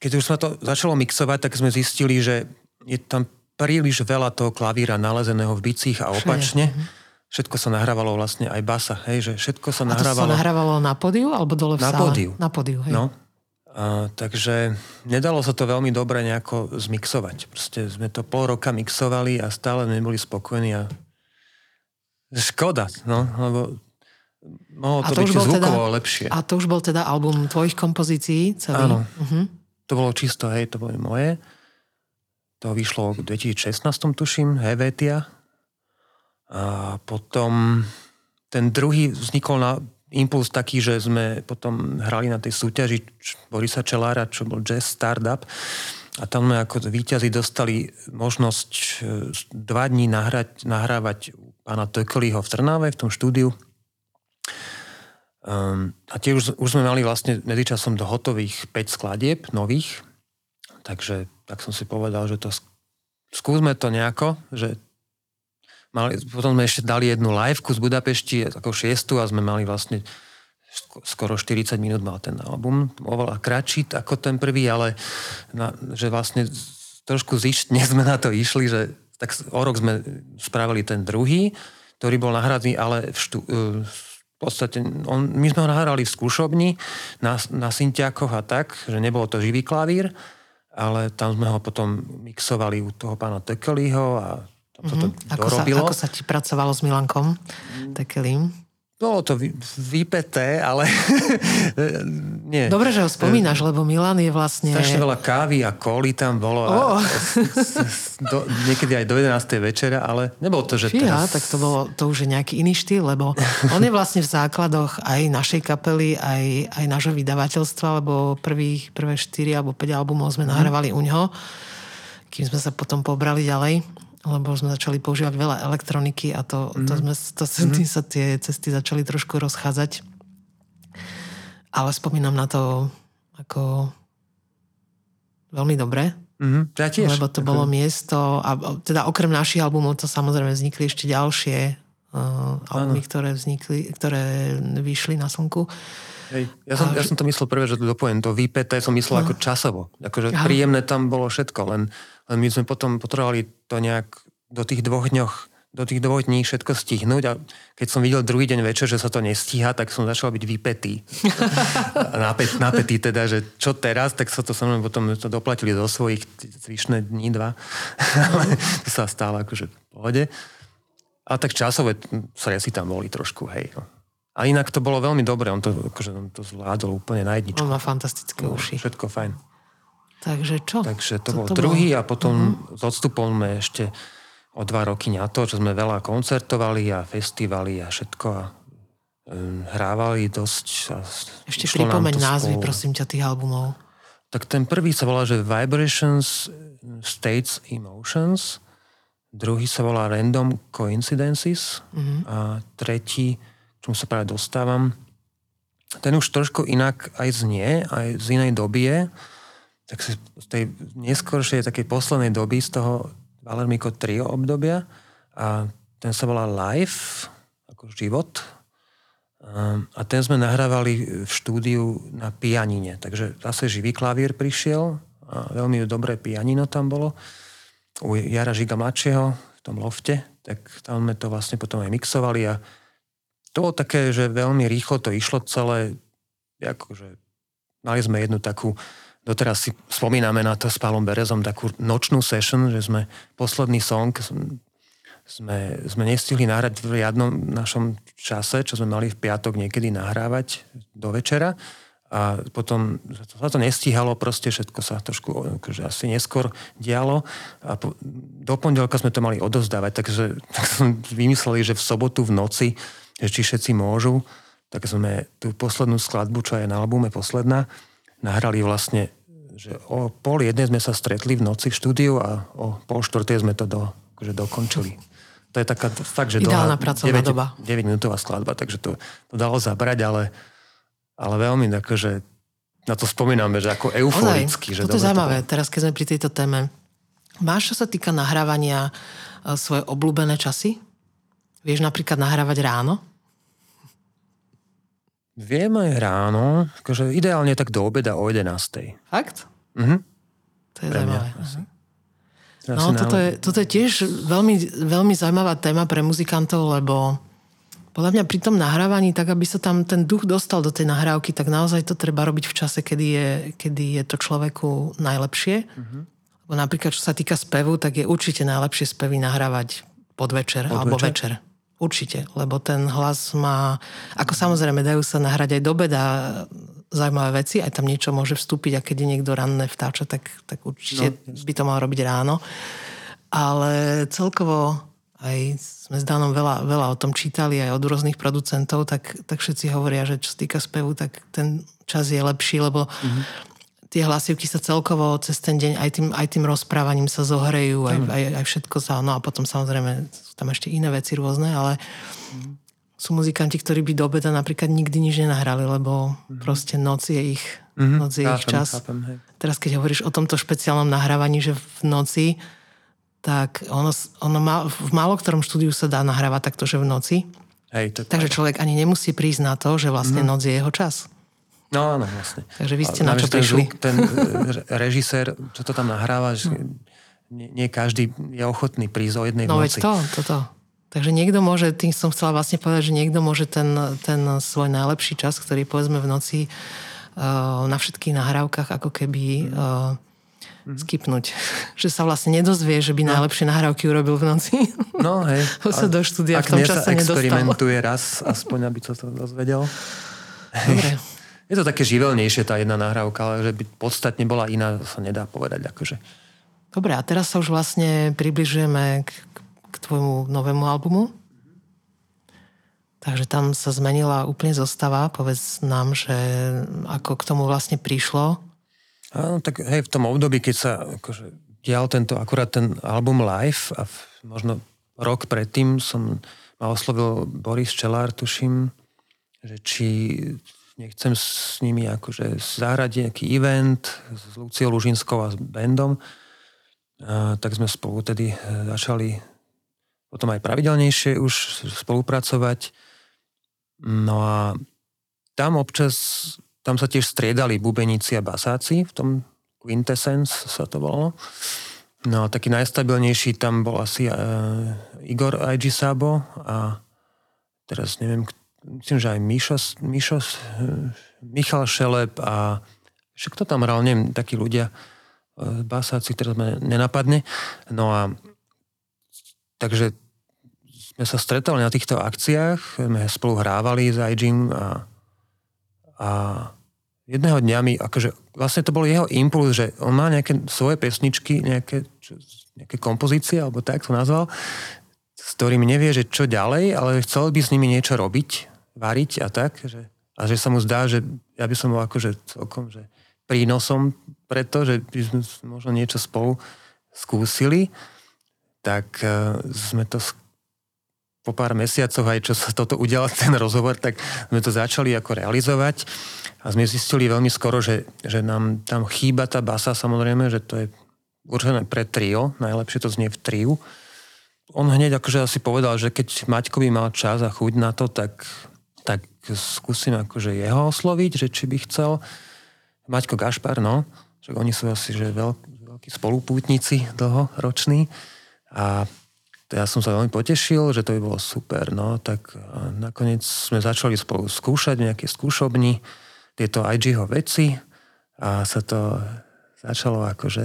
keď už sa to začalo mixovať, tak sme zistili, že je tam príliš veľa toho klavíra nalezeného v bicích a opačne. Všetko sa nahrávalo vlastne aj basa, hej, že všetko sa nahrávalo. A to sa nahrávalo na pódiu alebo dole v sále? Na pódiu, hej. No. Takže nedalo sa to veľmi dobre nejako zmixovať. Proste sme to pol roka mixovali a stále neboli spokojní a škoda, no, lebo mohlo to byť zvukovo teda lepšie. A to už bol teda album tvojich kompozícií celý? Áno. Uh-huh. To bolo čisto, hej, to boli moje. To vyšlo v 2016, tuším, Hevhetia. A potom ten druhý vznikol na impuls taký, že sme potom hrali na tej súťaži Borisa Čelára, čo bol Jazz Startup. A tam sme ako víťazi dostali možnosť 2 dní nahrávať pána Tekelyho v Trnave, v tom štúdiu. A tie už sme mali vlastne medzičasom do hotových 5 skladieb nových, takže tak som si povedal, že to skúsme to nejako, že potom sme ešte dali jednu liveku z Budapešti, ako 6 a sme mali vlastne skoro 40 minút mal ten album, oveľa kratší ako ten prvý, ale že vlastne trošku zištne sme na to išli, že tak o rok sme spravili ten druhý, ktorý bol nahradný, ale v podstate, my sme ho nahrali v skúšobni na syntiákoch a tak, že nebolo to živý klavír, ale tam sme ho potom mixovali u toho pána Tekelyho a tam sa to dorobilo. Ako sa ti pracovalo s Milankom Tekelym? Bolo to vypeté, ale nie. Dobre, že ho spomínaš, lebo Milan je vlastne... Strašne veľa kávy a kóly tam bolo. Oh. Niekedy aj do 11. večera, ale nebolo to, že teraz... tak to už je nejaký iný štýl, lebo on je vlastne v základoch aj našej kapely, aj nášho vydavateľstva, lebo prvé 4 alebo 5 albumov sme nahrávali u ňoho, kým sme sa potom pobrali ďalej, lebo sme začali používať veľa elektroniky a tým sa tie cesty začali trošku rozchádzať. Ale spomínam na to ako veľmi dobre. Ja tiež. Lebo to bolo miesto, a teda okrem našich albumov to samozrejme vznikli ešte ďalšie albumy, ktoré vyšli na Slnku. Hej, ja som to myslel prvé, že to dopoviem, to výpeté som myslel ako časovo. Akože príjemné tam bolo všetko, len my sme potom potrebovali to nejak do tých 2 dní všetko stihnúť a keď som videl druhý deň večer, že sa to nestíha, tak som začal byť vypetý. Napätý teda, že čo teraz, tak sa to sa mnou potom to doplatili zo svojich zvyšné dní, 2. Ale to sa stále akože v pohode. A tak časové sresy tam boli trošku, hej. A inak to bolo veľmi dobré, on to zvládol úplne na jedničku. On má fantastické uši. Všetko fajn. Takže čo? Takže to bol druhý a potom s odstupom sme ešte o 2 roky na to, že sme veľa koncertovali a festivali a všetko a hrávali dosť. Ešte pripomeň názvy, prosím ťa, tých albumov. Tak ten prvý sa volá, že Vibrations States Emotions, druhý sa volá Random Coincidences a tretí, čomu sa práve dostávam. Ten už trošku inak aj znie, aj z inej doby je. Tak z tej neskoršej, takej poslednej doby, z toho Valér Miko trio obdobia. A ten sa volá Life, ako život. A ten sme nahrávali v štúdiu na pianine. Takže zase živý klavír prišiel a veľmi dobré pianino tam bolo. U Jara Žiga mladšieho v tom lofte. Tak tam sme to vlastne potom aj mixovali a to bolo také, že veľmi rýchlo to išlo celé. Akože mali sme jednu takú, doteraz si spomíname na to s Pálom Berezom, takú nočnú session, že sme posledný song sme nestihli nahrať v riadnom našom čase, čo sme mali v piatok niekedy nahrávať do večera a potom sa to nestíhalo, proste všetko sa trošku asi neskôr dialo a do pondelka sme to mali odovzdávať, takže tak sme vymysleli, že v sobotu v noci, že či všetci môžu, tak sme tú poslednú skladbu, čo je na albume posledná, nahrali vlastne, že o 12:30 sme sa stretli v noci v štúdiu a o 15:30 sme to dokončili. To je taká fakt, že ideálna pracovná doba. 9-minútová skladba, takže to dalo zabrať, ale veľmi akože na to spomíname, že ako euforicky. Že toto je zaujímavé, teraz keď sme pri tejto téme. Máš, čo sa týka nahrávania svoje obľúbené časy? Vieš napríklad nahrávať ráno? Viem aj ráno, akože ideálne tak do obeda o 11:00. Fakt? Mhm. To je zaujímavé. No, toto je tiež veľmi, veľmi zaujímavá téma pre muzikantov, lebo podľa mňa pri tom nahrávaní, tak aby sa tam ten duch dostal do tej nahrávky, tak naozaj to treba robiť v čase, kedy je to človeku najlepšie. Mm-hmm. Lebo napríklad, čo sa týka spevu, tak je určite najlepšie spevy nahrávať podvečer? Alebo večer. Určite, lebo ten hlas má... Ako samozrejme, dajú sa nahrať aj do beda zaujímavé veci, aj tam niečo môže vstúpiť a keď je niekto ranné vtáča, tak určite by to mal robiť ráno. Ale celkovo aj sme s Danom veľa o tom čítali aj od rôznych producentov, tak všetci hovoria, že čo sa týka spevu, tak ten čas je lepší, lebo tie hlasivky sa celkovo cez ten deň aj tým rozprávaním sa zohrejú, aj všetko sa... No a potom samozrejme sú tam ešte iné veci rôzne, ale sú muzikanti, ktorí by do obeda napríklad nikdy nič nenahrali, lebo proste noc je ich čas. Chápem, teraz keď hovoríš o tomto špeciálnom nahrávaní, že v noci, tak ono má, v máloktorom štúdiu sa dá nahrávať takto, že v noci. Hej, takže človek ani nemusí prísť na to, že vlastne noc je jeho čas. No, áno, vlastne. Takže vy ste na čo prišli. Ten režisér, čo to tam nahráva, nie každý je ochotný prísť o jednej noci. No veď to. Takže niekto môže, tým som chcela vlastne povedať, že niekto môže ten svoj najlepší čas, ktorý povedzme v noci na všetkých nahrávkach ako keby skipnúť. Že sa vlastne nedozvie, že by najlepšie nahrávky urobil v noci. No hej. Ho sa do štúdia v tom čase nedostalo. Ak experimentuje raz, aspoň aby sa to dozvedel. Dobre. Je to také živelnejšie tá jedna nahrávka, ale že by podstatne bola iná, sa nedá povedať. Akože. Dobre, a teraz sa už vlastne približujeme k tvojmu novému albumu. Takže tam sa zmenila úplne zostava. Povedz nám, že ako k tomu vlastne prišlo. Áno, tak hej, v tom období, keď sa akože dial ten album live a možno rok predtým ma oslovil Boris Čelár, tuším, že či... Nechcem s nimi akože zahrať nejaký event s Luciou Lužinskou a s bandom. Tak sme spolu tedy začali potom aj pravidelnejšie už spolupracovať. No a tam sa tiež striedali bubeníci a basáci, v tom Quintessence sa to volalo. No a taký najstabilnejší tam bol asi Igor Ajgisabo a teraz neviem, myslím, že aj Michal Šelep a však to tam hral, neviem, takí ľudia, basáci, teraz ma nenapadne. No a takže sme sa stretali na týchto akciách, sme spolu hrávali s iGym a jedného dňa mi, akože vlastne to bol jeho impuls, že on má nejaké svoje pesničky, nejaké kompozície, alebo tak to nazval, s ktorým nevie, že čo ďalej, ale chcel by s nimi niečo robiť, variť a tak. A že sa mu zdá, že ja by som bol akože celkom že prínosom preto, že by sme možno niečo spolu skúsili. Tak sme to po pár mesiacoch, aj čo sa toto udialo, ten rozhovor, tak sme to začali ako realizovať a sme zistili veľmi skoro, že nám tam chýba tá basa, samozrejme, že to je určené pre trio, najlepšie to znie v triu. On hneď akože asi povedal, že keď Maťko by mal čas a chuť na to, tak skúsim akože jeho osloviť, že či by chcel. Maťko Gašpar, no. Že oni sú asi že veľkí spolupútnici dlhoroční. A ja som sa veľmi potešil, že to by bolo super. No, tak nakoniec sme začali spolu skúšať nejaké skúšobní tieto IG-ho veci a sa to začalo akože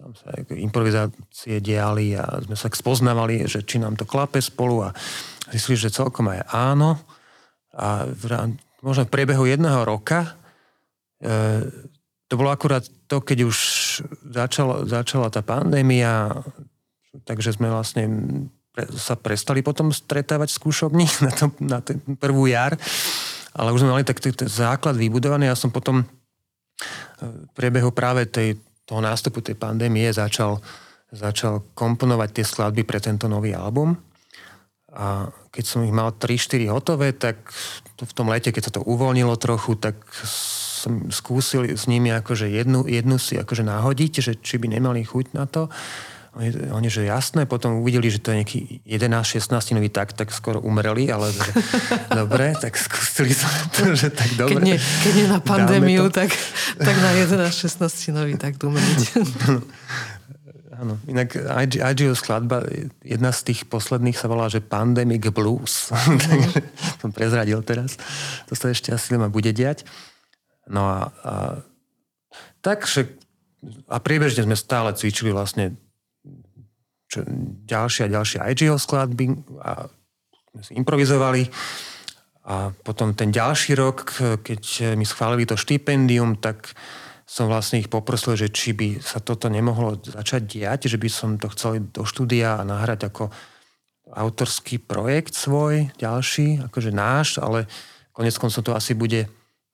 tam sa improvizácie diali a sme sa spoznávali, že či nám to klape spolu a zistili, že celkom aj áno. A možno v priebehu jedného roka to bolo akurát to, keď už začala tá pandémia, takže sme vlastne sa prestali potom stretávať skúšobní na prvú jar, ale už sme mali taký základ vybudovaný. Ja som potom v priebehu práve toho nástupu tej pandémie začal komponovať tie skladby pre tento nový album. A keď som ich mal 3-4 hotové, tak v tom lete, keď sa to uvoľnilo trochu, tak som skúsil s nimi akože jednu si akože nahodiť, že či by nemali chuť na to. Oni, že jasné, potom uvideli, že to je nejaký 11-16-nový takt, tak skoro umreli, ale že, dobre, tak skúsili sa to, že tak dobre. Keď nie na pandémiu, tak na 11-16-nový takt umrieť. Áno, inak IGO skladba, jedna z tých posledných sa volá, že Pandemic Blues. Takže som prezradil teraz. To sa ešte asi ma bude diať. No a takže a priebežne sme stále cvičili vlastne ďalšie IGO skladby a sme si improvizovali a potom ten ďalší rok, keď mi schválili to štipendium, tak som vlastne ich poprosil, že či by sa toto nemohlo začať diať, že by som to chcel do štúdia a nahrať ako autorský projekt svoj, ďalší, akože náš, ale konec koncov to asi bude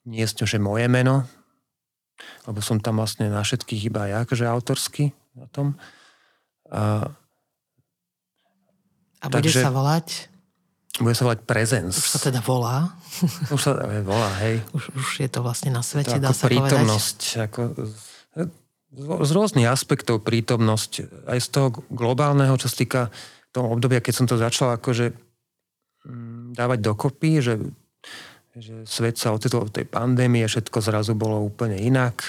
niesť, že moje meno, lebo som tam vlastne na všetkých iba ja, akože autorský na tom. A takže, bude sa volať Presence. Už sa teda volá. Už sa volá, hej. Už je to vlastne na svete, dá sa prítomnosť, povedať. Ako z rôznych aspektov prítomnosť, aj z toho globálneho, čo sa týka toho obdobia, keď som to začal akože dávať dokopy, že svet sa ocitol v tej pandémie, všetko zrazu bolo úplne inak.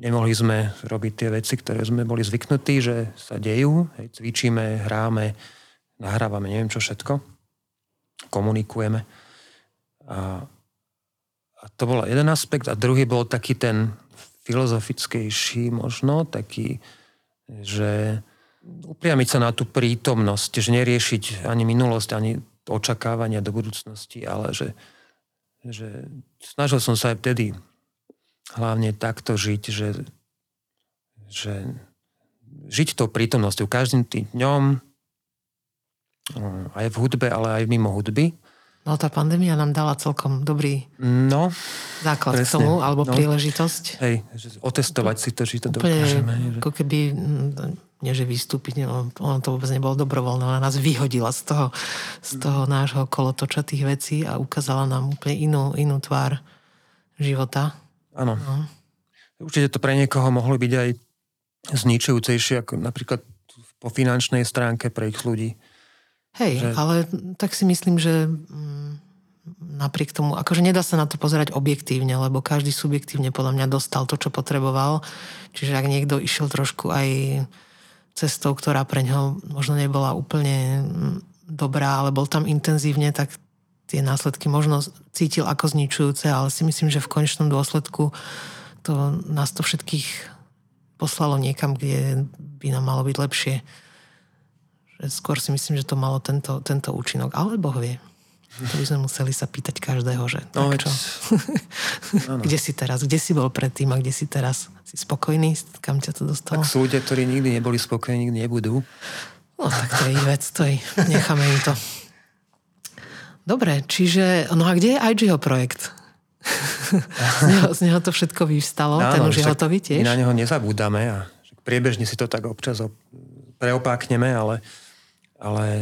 Nemohli sme robiť tie veci, ktoré sme boli zvyknutí, že sa dejú. Hej, cvičíme, hráme, nahrávame, neviem čo všetko. Komunikujeme. A to bol jeden aspekt. A druhý bol taký ten filozofickejší možno, taký, že upriamiť sa na tú prítomnosť, že neriešiť ani minulosť, ani očakávania do budúcnosti, ale že snažil som sa aj vtedy hlavne takto žiť, že žiť tou prítomnosťou každým tým dňom, aj v hudbe, ale aj mimo hudby. No tá pandémia nám dala celkom dobrý základ presne, k tomu, alebo príležitosť. Hej, že otestovať si to, že to dokážeme. Ako keby, nie že vystúpiť, ono to vôbec nebolo dobrovoľné, ona nás vyhodila z toho nášho kolotoča tých vecí a ukázala nám úplne inú tvár života. Áno. No. Určite to pre niekoho mohlo byť aj zničujúcejšie, ako napríklad po finančnej stránke pre ich ľudí. Hej, ale tak si myslím, že napriek tomu, akože nedá sa na to pozerať objektívne, lebo každý subjektívne podľa mňa dostal to, čo potreboval. Čiže ak niekto išiel trošku aj cestou, ktorá pre ňoho možno nebola úplne dobrá, ale bol tam intenzívne, tak tie následky možno cítil ako zničujúce, ale si myslím, že v konečnom dôsledku nás to všetkých poslalo niekam, kde by nám malo byť lepšie. Skôr si myslím, že to malo tento účinok. Ale Boh vie. To by sme museli sa pýtať každého, že čo? Kde si teraz? Kde si bol predtým a kde si teraz? Si spokojný? Kam ťa to dostalo? Tak sú ľudia, ktorí nikdy neboli spokojní, nikdy nebudú. No tak to je vec, necháme im to. Dobre, čiže... No a kde je IGO projekt? z neho to všetko vyvstalo, ten už je hotový tiež. My na neho nezabúdame a priebežne si to tak občas preopákneme, ale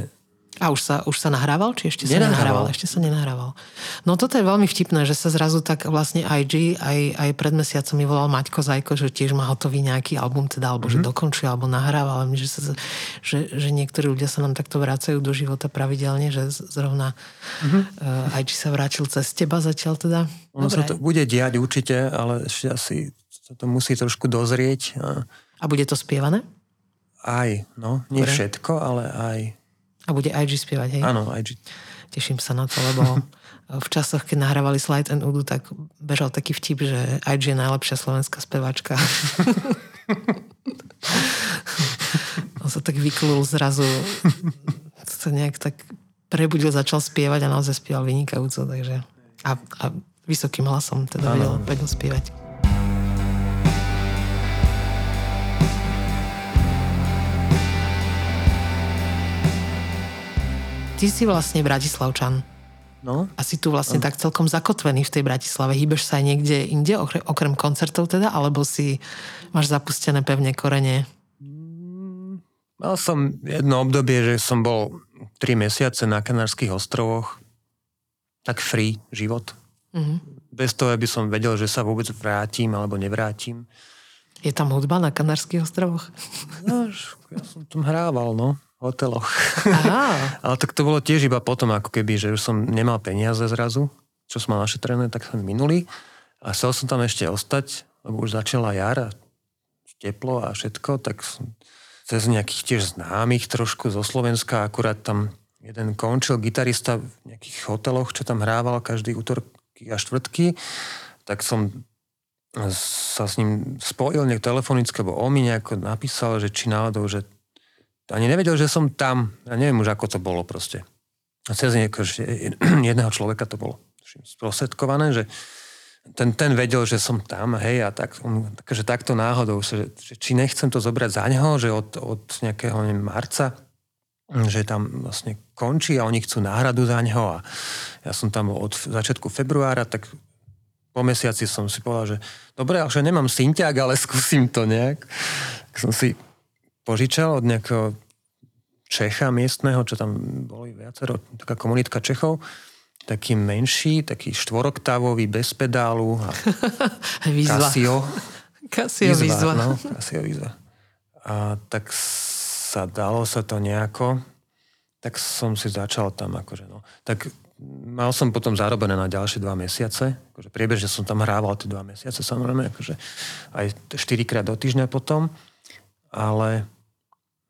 A už sa nahrával, či ešte sa nenahrával? Ešte sa nenahrával. No toto je veľmi vtipné, že sa zrazu tak vlastne IG aj pred mesiacom mi volal Maťko Zajko, že tiež má hotový nejaký album, teda, alebo že dokončuje, alebo nahráva, ale že niektorí ľudia sa nám takto vracajú do života pravidelne, že zrovna IG sa vrátil cez teba zatiaľ teda. Ono sa to bude diať určite, ale ešte asi sa to musí trošku dozrieť. A bude to spievané? Aj, no. Nie všetko, ale aj... A bude IG spievať, hej? Áno, IG. Teším sa na to, lebo v časoch, keď nahrávali Slide and Udu, tak bežal taký vtip, že IG je najlepšia slovenská speváčka. On sa tak vyklul zrazu. Sa nejak tak prebudil, začal spievať a naozaj spieval vynikajúco, takže... A vysokým hlasom teda vedel spievať. Ty si vlastne Bratislavčan. No. A si tu vlastne tak celkom zakotvený v tej Bratislave. Hýbeš sa aj niekde inde, okrem koncertov teda? Alebo si máš zapustené pevne korene? Mal som jedno obdobie, že som bol 3 mesiace na Kanárskych ostrovoch. Tak free život. Mm-hmm. Bez toho, aby som vedel, že sa vôbec vrátim alebo nevrátim. Je tam hudba na Kanárskych ostrovoch? No, ja som tam hrával, no. Hoteloch. Ale tak to bolo tiež iba potom, ako keby, že už som nemal peniaze zrazu, čo som mal našetrené, tak som minulý. A chcel som tam ešte ostať, lebo už začala jar a teplo a všetko, tak som cez nejakých tiež známych trošku zo Slovenska, akurát tam jeden končil gitarista v nejakých hoteloch, čo tam hrával každý útorky a štvrtky, tak som sa s ním spojil nejak telefonicky, bo on mi nejako napísal, že či náhodou, že ani nevedel, že som tam. Ja neviem už, ako to bolo proste. A cez jedného človeka to bolo sprostredkované, že ten vedel, že som tam, hej, a tak, že takto náhodou, že či nechcem to zobrať za neho, že od nejakého, neviem, marca, že tam vlastne končí a oni chcú náhradu za neho a ja som tam od začiatku februára, tak po mesiaci som si povedal, že dobre, ale že nemám synťák, ale skúsim to nejak. Tak som si požičal od nejakého Čecha miestneho, čo tam boli viacero, taká komunitka Čechov, taký menší, taký štvoroktávový, bez pedálu a Casio výzva. No, Casio výzva. A tak sa dalo sa to nejako, tak som si začal tam akože, no. Tak mal som potom zarobené na ďalšie 2 mesiace, akože priebežne som tam hrával tie 2 mesiace, samozrejme, akože aj 4-krát do týždňa potom, ale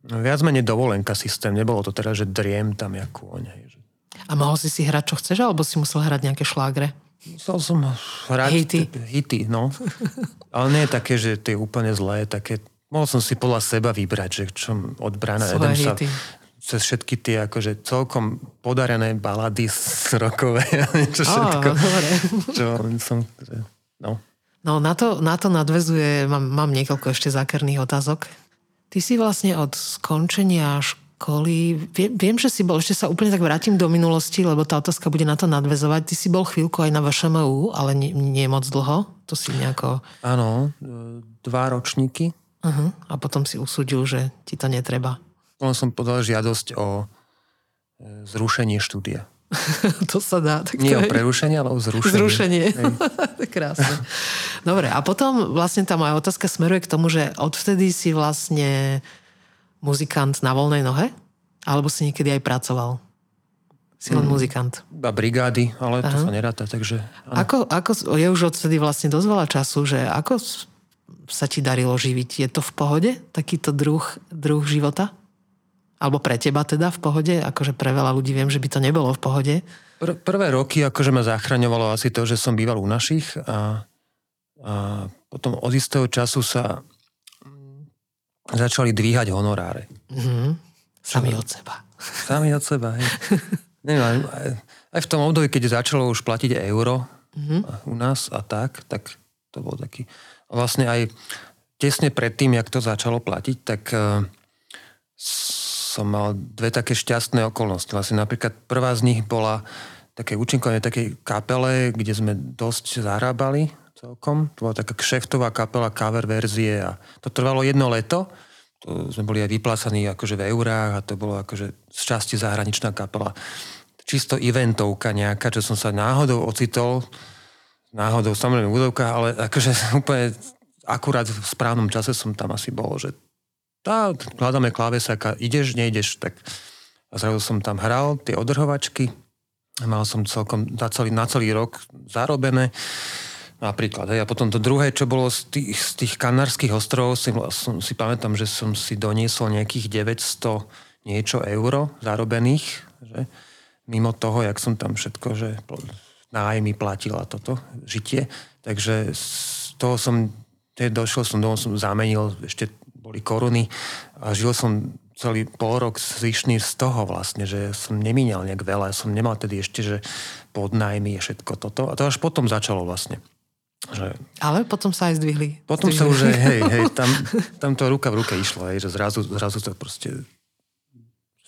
viac menej dovolenka systém. Nebolo to teda, že driem tam ako o nej. A mohol si hrať, čo chceš, alebo si musel hrať nejaké šlágre? Musel som hrať hity, no. Ale nie také, že to je úplne zlé. Také... Mohol som si podľa seba vybrať, že čo od Brana Adamsa cez všetky tie akože celkom podarené balady rockové a niečo všetko. Čo som... No. No, na to nadväzuje, mám niekoľko ešte zákerných otázok. Ty si vlastne od skončenia školy, viem, že si bol, ešte sa úplne tak vrátim do minulosti, lebo tá otázka bude na to nadväzovať. Ty si bol chvíľku aj na VŠMU, ale nie moc dlho, to si nejako... Áno, 2 ročníky. Uh-huh. A potom si usúdil, že ti to netreba. Potom som podal žiadosť o zrušenie štúdia. To sa dá. Tak nie o prerušenie, ale o zrušenie. Zrušenie. Krásne. Dobre, a potom vlastne tá moja otázka smeruje k tomu, že odvtedy si vlastne muzikant na voľnej nohe? Alebo si niekedy aj pracoval? Si len muzikant? Iba brigády, ale to sa neráta, takže... Ako je už odvtedy vlastne dosť veľa času, že ako sa ti darilo živiť? Je to v pohode? Takýto druh života? Alebo pre teba teda v pohode? Akože pre veľa ľudí viem, že by to nebolo v pohode. Prvé roky akože ma zachraňovalo asi to, že som býval u našich a potom od istého času sa začali dvíhať honoráre. Mm-hmm. Sami od seba, hej. Neviem, aj v tom období, keď začalo už platiť euro u nás a tak to bol taký... Vlastne aj tesne predtým, jak to začalo platiť, tak som mal 2 také šťastné okolnosti. Vlastne napríklad prvá z nich bola také účinkovanie takej kapele, kde sme dosť zarábali celkom. To bola taká kšeftová kapela, cover verzie a to trvalo 1 leto To sme boli aj vyplácaní akože v eurách a to bolo akože z časti zahraničná kapela. Čisto eventovka nejaká, čo som sa náhodou ocitol, náhodou samozrejme údovka, ale akože úplne akurát v správnom čase som tam asi bol, že tá, hľadáme klávesáka, ideš, nejdeš, tak a zrazu som tam hral tie odrhovačky, mal som celkom na celý rok zarobené. Napríklad. Hej. A potom to druhé, čo bolo z tých Kanárskych ostrovov, si pamätám, že som si doniesol nejakých 900 niečo euro zarobených, že? Mimo toho, jak som tam všetko, že nájmy platila toto žitie. Takže z toho som, došiel som domov, som zamenil, ešte boli koruny a žil som celý pol rok zvyšný z toho vlastne, že som nemíňal nejak veľa, som nemal tedy ešte, že podnájmy všetko toto a to až potom začalo vlastne. Že... Ale potom sa aj zdvihli. Potom sa už, hej, tam to ruka v ruke išlo, hej, že zrazu to proste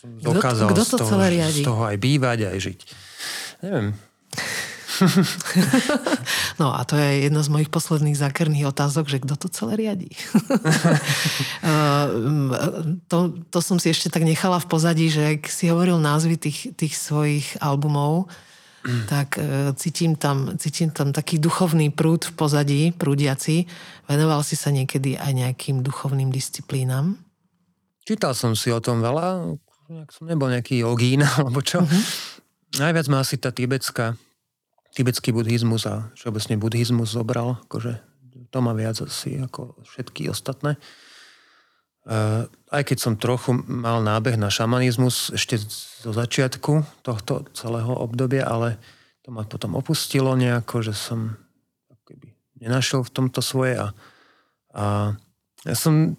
dokázal kdo to z toho aj bývať, aj žiť. Neviem. No a to je jedna z mojich posledných zákerných otázok, že kto to celé riadí. To som si ešte tak nechala v pozadí, že ak si hovoril názvy tých svojich albumov, tak cítim tam taký duchovný prúd v pozadí, prúdiaci. Venoval si sa niekedy aj nejakým duchovným disciplínam? Čítal som si o tom veľa, nejak som nebol nejaký jogín, alebo čo. Najviac ma asi tá tibetský buddhizmus a všeobecne buddhizmus zobral, akože to má viac asi ako všetky ostatné. Aj keď som trochu mal nábeh na šamanizmus ešte zo začiatku tohto celého obdobia, ale to ma potom opustilo nejako, že som akoby nenašiel v tomto svoje a ja som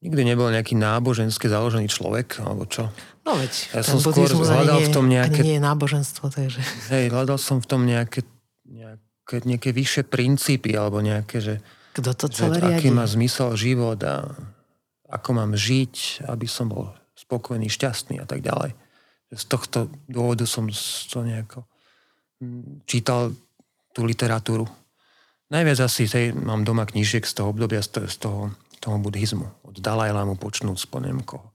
nikdy nebol nejaký náboženský založený človek, alebo čo? No veď, ja som skôr hľadal v tom nejaké... Ani nie je náboženstvo, takže... Hej, hľadal som v tom nejaké vyššie princípy, alebo nejaké, že... Kto to celé riadí? Aký má zmysel život a ako mám žiť, aby som bol spokojný, šťastný a tak ďalej. Z tohto dôvodu som to nejako čítal tú literatúru. Najviac asi, mám doma knížiek z toho obdobia, z toho buddhizmu. Od Dalajlámu počnúť po Nemkoho.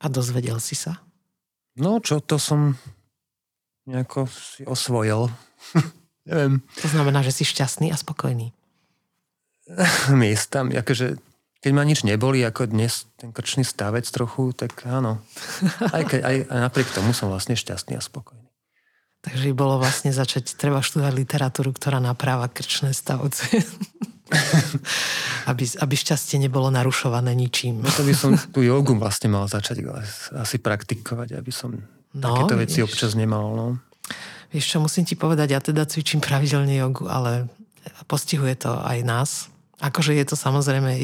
A dozvedel si sa? No, čo to som nejako si osvojil. Neviem. To znamená, že si šťastný a spokojný. Miestam, akože keď ma nič neboli, ako dnes ten krčný stavec trochu, tak áno. Aj napriek tomu som vlastne šťastný a spokojný. Takže bolo vlastne treba študovať literatúru, ktorá napráva krčné stavce. Aby šťastie nebolo narušované ničím. No to by som tú jogu vlastne mal začať asi praktikovať, aby som takéto veci občas nemal. No. Vieš čo, musím ti povedať, ja teda cvičím pravidelne jogu, ale postihuje to aj nás. Akože je to samozrejme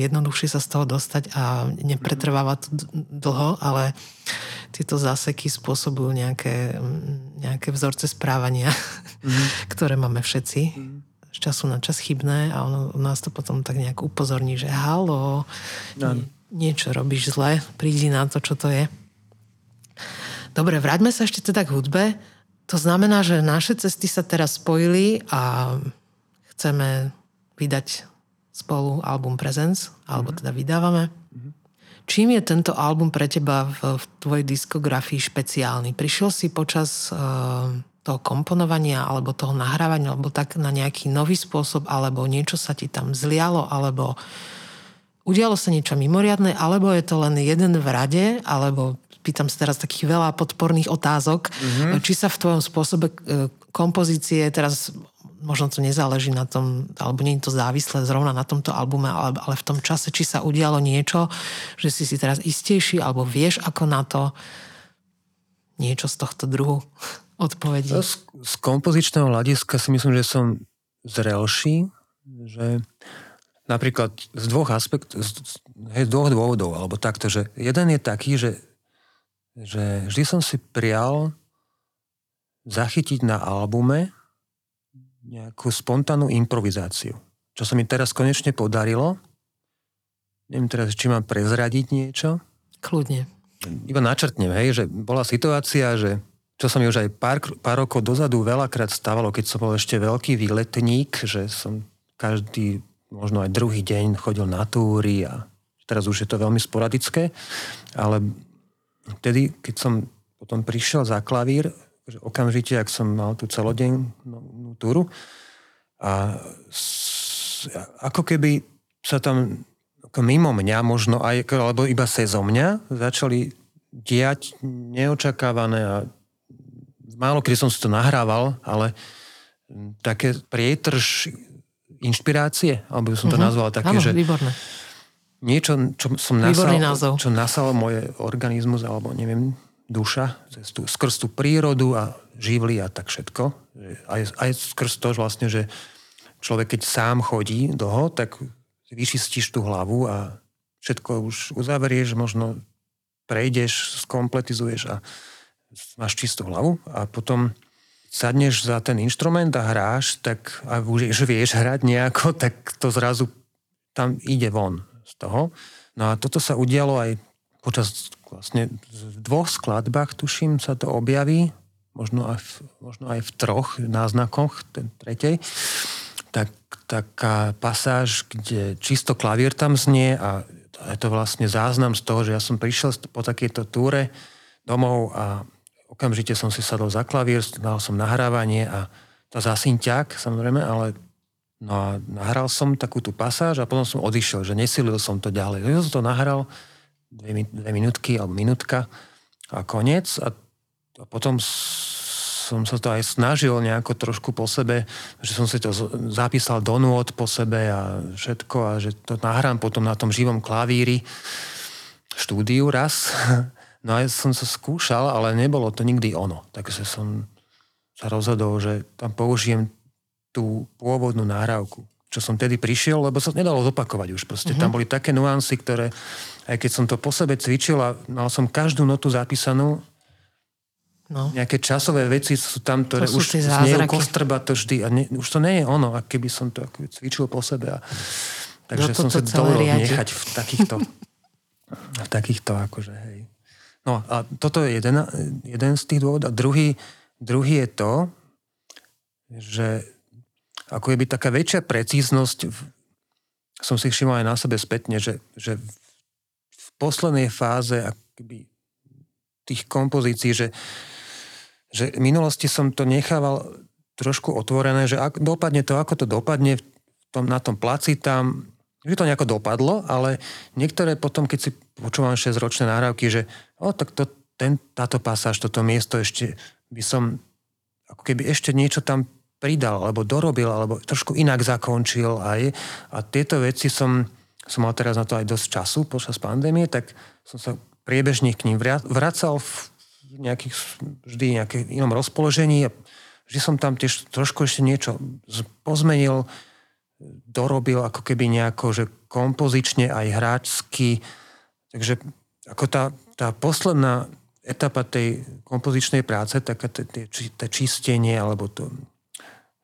jednoduchšie sa z toho dostať a nepretrváva to dlho, ale tieto záseky spôsobujú nejaké vzorce správania, ktoré máme všetci. Z času na čas chybné a ono nás to potom tak nejak upozorní, že haló, niečo robíš zle, prídi na to, čo to je. Dobre, vráťme sa ešte teda k hudbe. To znamená, že naše cesty sa teraz spojili a chceme vydať spolu album Presence, alebo teda vydávame. Čím je tento album pre teba v tvojej diskografii špeciálny? Prišiel si počas... toho komponovania, alebo toho nahrávania, alebo tak na nejaký nový spôsob, alebo niečo sa ti tam zlialo, alebo udialo sa niečo mimoriadne, alebo je to len jeden v rade, alebo pýtam sa teraz takých veľa podporných otázok, či sa v tvojom spôsobe kompozície, teraz možno to nezáleží na tom, alebo nie je to závislé zrovna na tomto albume, ale v tom čase, či sa udialo niečo, že si teraz istejší, alebo vieš ako na to niečo z tohto druhu odpovedí. Z kompozičného hľadiska si myslím, že som zrelší, že napríklad z dvoch dôvodov, alebo takto, že jeden je taký, že vždy som si prial zachytiť na albume nejakú spontánnu improvizáciu. Čo sa mi teraz konečne podarilo. Neviem teraz, či mám prezradiť niečo. Kľudne. Iba načrtnem, že bola situácia, že čo sa mi už aj pár rokov dozadu veľakrát stávalo, keď som bol ešte veľký výletník, že som každý, možno aj druhý deň chodil na túry a Teraz už je to veľmi sporadické, ale vtedy, keď som potom prišiel za klavír, že okamžite, ak som mal tú celodennú túru a ako keby sa tam mimo mňa možno aj, alebo iba zo mňa začali diať neočakávané a málo kedy som si to nahrával, ale také prietrž inšpirácie, alebo som to nazval také, áno, že výborné. Niečo, čo som nasal, čo nasalo moje organizmus, alebo neviem, duša, skrz tú prírodu a živly a tak všetko. Aj skrz to, že vlastne, že človek, keď sám chodí doho, tak vyčistíš tú hlavu a všetko už uzavrieš, možno prejdeš, skompletizuješ a máš čistú hlavu a potom sadneš za ten inštrument a hráš, tak a už vieš hrať nejako, tak to zrazu tam ide von z toho. No a toto sa udialo aj počas vlastne v dvoch skladbách, tuším, sa to objaví, možno aj v troch náznakoch, ten tretej, tak taká pasáž, kde čisto klavír tam znie a je to vlastne záznam z toho, že ja som prišiel po takejto túre domov a okamžite som si sadol za klavír, dal som nahrávanie a to zasynťák, samozrejme, ale no a nahral som takú tú pasáž a potom som odišiel, že nesilil som to ďalej. Ja som to nahral dve minútky alebo minútka a koniec a potom som sa to aj snažil nejako trošku po sebe, že som si to zapísal do nôt po sebe a všetko a že to nahrám potom na tom živom klavíri štúdiu raz. No a som sa skúšal, ale nebolo to nikdy ono. Takže som sa rozhodol, že tam použijem tú pôvodnú nahrávku, čo som tedy prišiel, lebo sa nedalo zopakovať už proste. Tam boli také nuancy, ktoré, aj keď som to po sebe cvičil a mal som každú notu zapísanú, nejaké časové veci sú tam, ktoré to už znejú kostrba to vždy. A už to nie je ono, ak keby som to cvičil po sebe. Takže som sa dovolil nechať v takýchto akože, hej. No a toto je jeden z tých dôvodov. A druhý je to, že ako je by taká väčšia precíznosť, som si všimol aj na sebe spätne, že v poslednej fáze akoby tých kompozícií, že v minulosti som to nechával trošku otvorené, že ak dopadne to, ako to dopadne na tom placi tam, že to nejako dopadlo, ale niektoré potom, keď si počúvam 6-ročné nahrávky, že táto pasáž, toto miesto ešte by som ako keby ešte niečo tam pridal, alebo dorobil, alebo trošku inak zakončil aj. A tieto veci som mal teraz na to aj dosť času počas pandémie, tak som sa priebežne k ním vracal vždy v nejaké inom rozpoložení a vždy som tam tiež trošku ešte niečo pozmenil, dorobil ako keby nejako, že kompozične aj hráčsky. Takže ako tá posledná etapa tej kompozičnej práce, také čistenie alebo to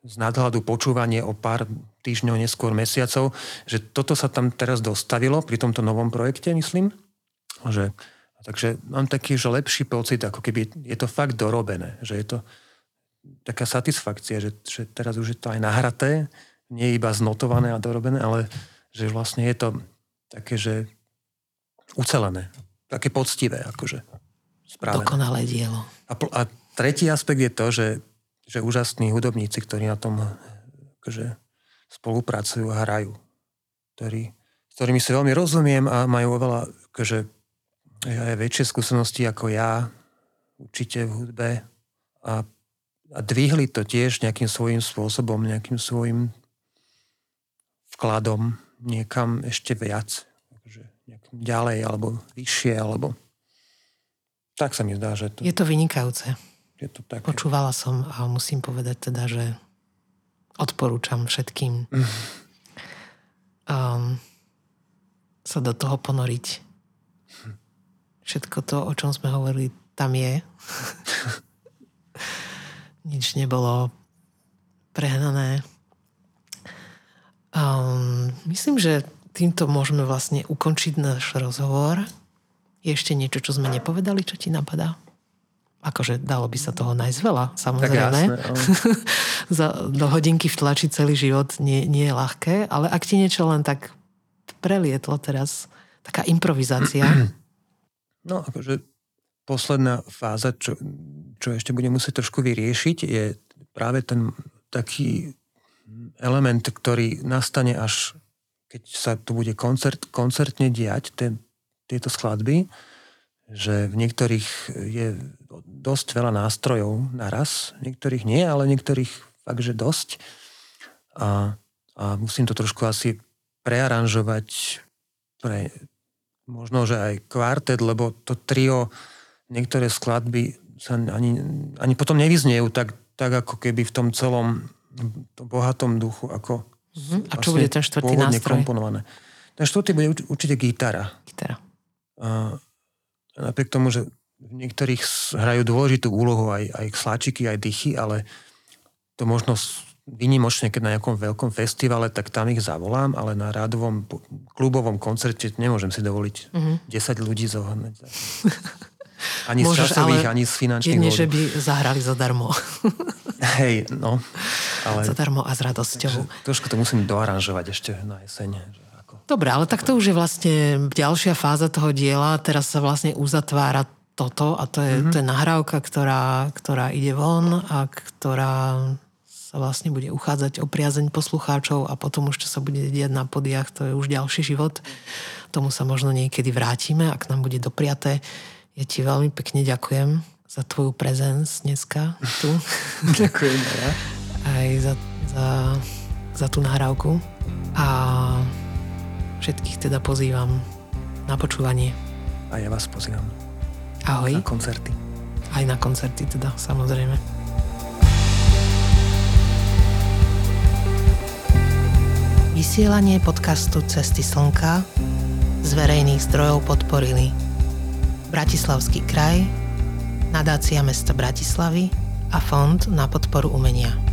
z nadhľadu počúvanie o pár týždňov, neskôr mesiacov, že toto sa tam teraz dostavilo pri tomto novom projekte, myslím. Takže mám taký, že lepší pocit, ako keby je to fakt dorobené, že je to taká satisfakcia, že teraz už je to aj nahraté, nie iba znotované a dorobené, ale že vlastne je to také, že ucelené, také poctivé, akože správené. Dokonalé dielo. A tretí aspekt je to, že úžasní hudobníci, ktorí na tom akože spolupracujú a hrajú, s ktorými si veľmi rozumiem a majú oveľa akože, aj väčšie skúsenosti ako ja, určite v hudbe a dvihli to tiež nejakým svojím spôsobom, nejakým svojím vkladom niekam ešte viac, takže ďalej, alebo vyššie, alebo tak sa mi zdá, že to... Je to vynikajúce. Je to také. Počúvala som a musím povedať teda, že odporúčam všetkým sa do toho ponoriť. Všetko to, o čom sme hovorili, tam je. Nič nebolo prehnané. Myslím, že týmto môžeme vlastne ukončiť náš rozhovor. Je ešte niečo, čo sme nepovedali, čo ti napadá? Akože dalo by sa toho nájsť veľa, samozrejme. Tak jasné, do hodinky vtlačiť celý život nie je ľahké, ale ak ti niečo len tak prelietlo teraz taká improvizácia? No, akože posledná fáza, čo ešte budem musieť trošku vyriešiť, je práve ten taký element, ktorý nastane až keď sa to bude koncertne diať, tieto skladby, že v niektorých je dosť veľa nástrojov naraz, niektorých nie, ale niektorých fakt, že dosť. A musím to trošku asi prearanžovať pre možno, že aj kvartet, lebo to trio, niektoré skladby sa ani potom nevyzniejú tak ako keby v tom celom bohatom duchu, ako a čo bude ten štvrtý nástroj? Komponované. Ten štvrtý bude určite gitara. A napriek tomu, že v niektorých hrajú dôležitú úlohu aj sláčiky, aj dychy, ale to možno výnimočne, keď na nejakom veľkom festivale, tak tam ich zavolám, ale na rádovom klubovom koncerte nemôžem si dovoliť 10 ľudí zohnať. Ani z časových, ani z finančných dôvodov. Jedne, že by zahrali zadarmo. Hej, no. Ale zadarmo a s radosťou. Trošku to musím doaranžovať ešte na jeseň. Dobre, ale tak to už je vlastne ďalšia fáza toho diela. Teraz sa vlastne uzatvára toto a to je nahrávka, ktorá ide von a ktorá sa vlastne bude uchádzať o priazeň poslucháčov a potom už, čo sa bude diať na podiach, to je už ďalší život. Tomu sa možno niekedy vrátime, ak nám bude dopriaté. Ja ti veľmi pekne ďakujem za tvoju presence dneska tu. Ďakujem ja. Aj za tú nahrávku. A všetkých teda pozývam na počúvanie. A ja vás pozývam. Ahoj. Na koncerty. Aj na koncerty teda, samozrejme. Vysielanie podcastu Cesty slnka z verejných zdrojov podporili Bratislavský kraj, Nadácia mesta Bratislavy a Fond na podporu umenia.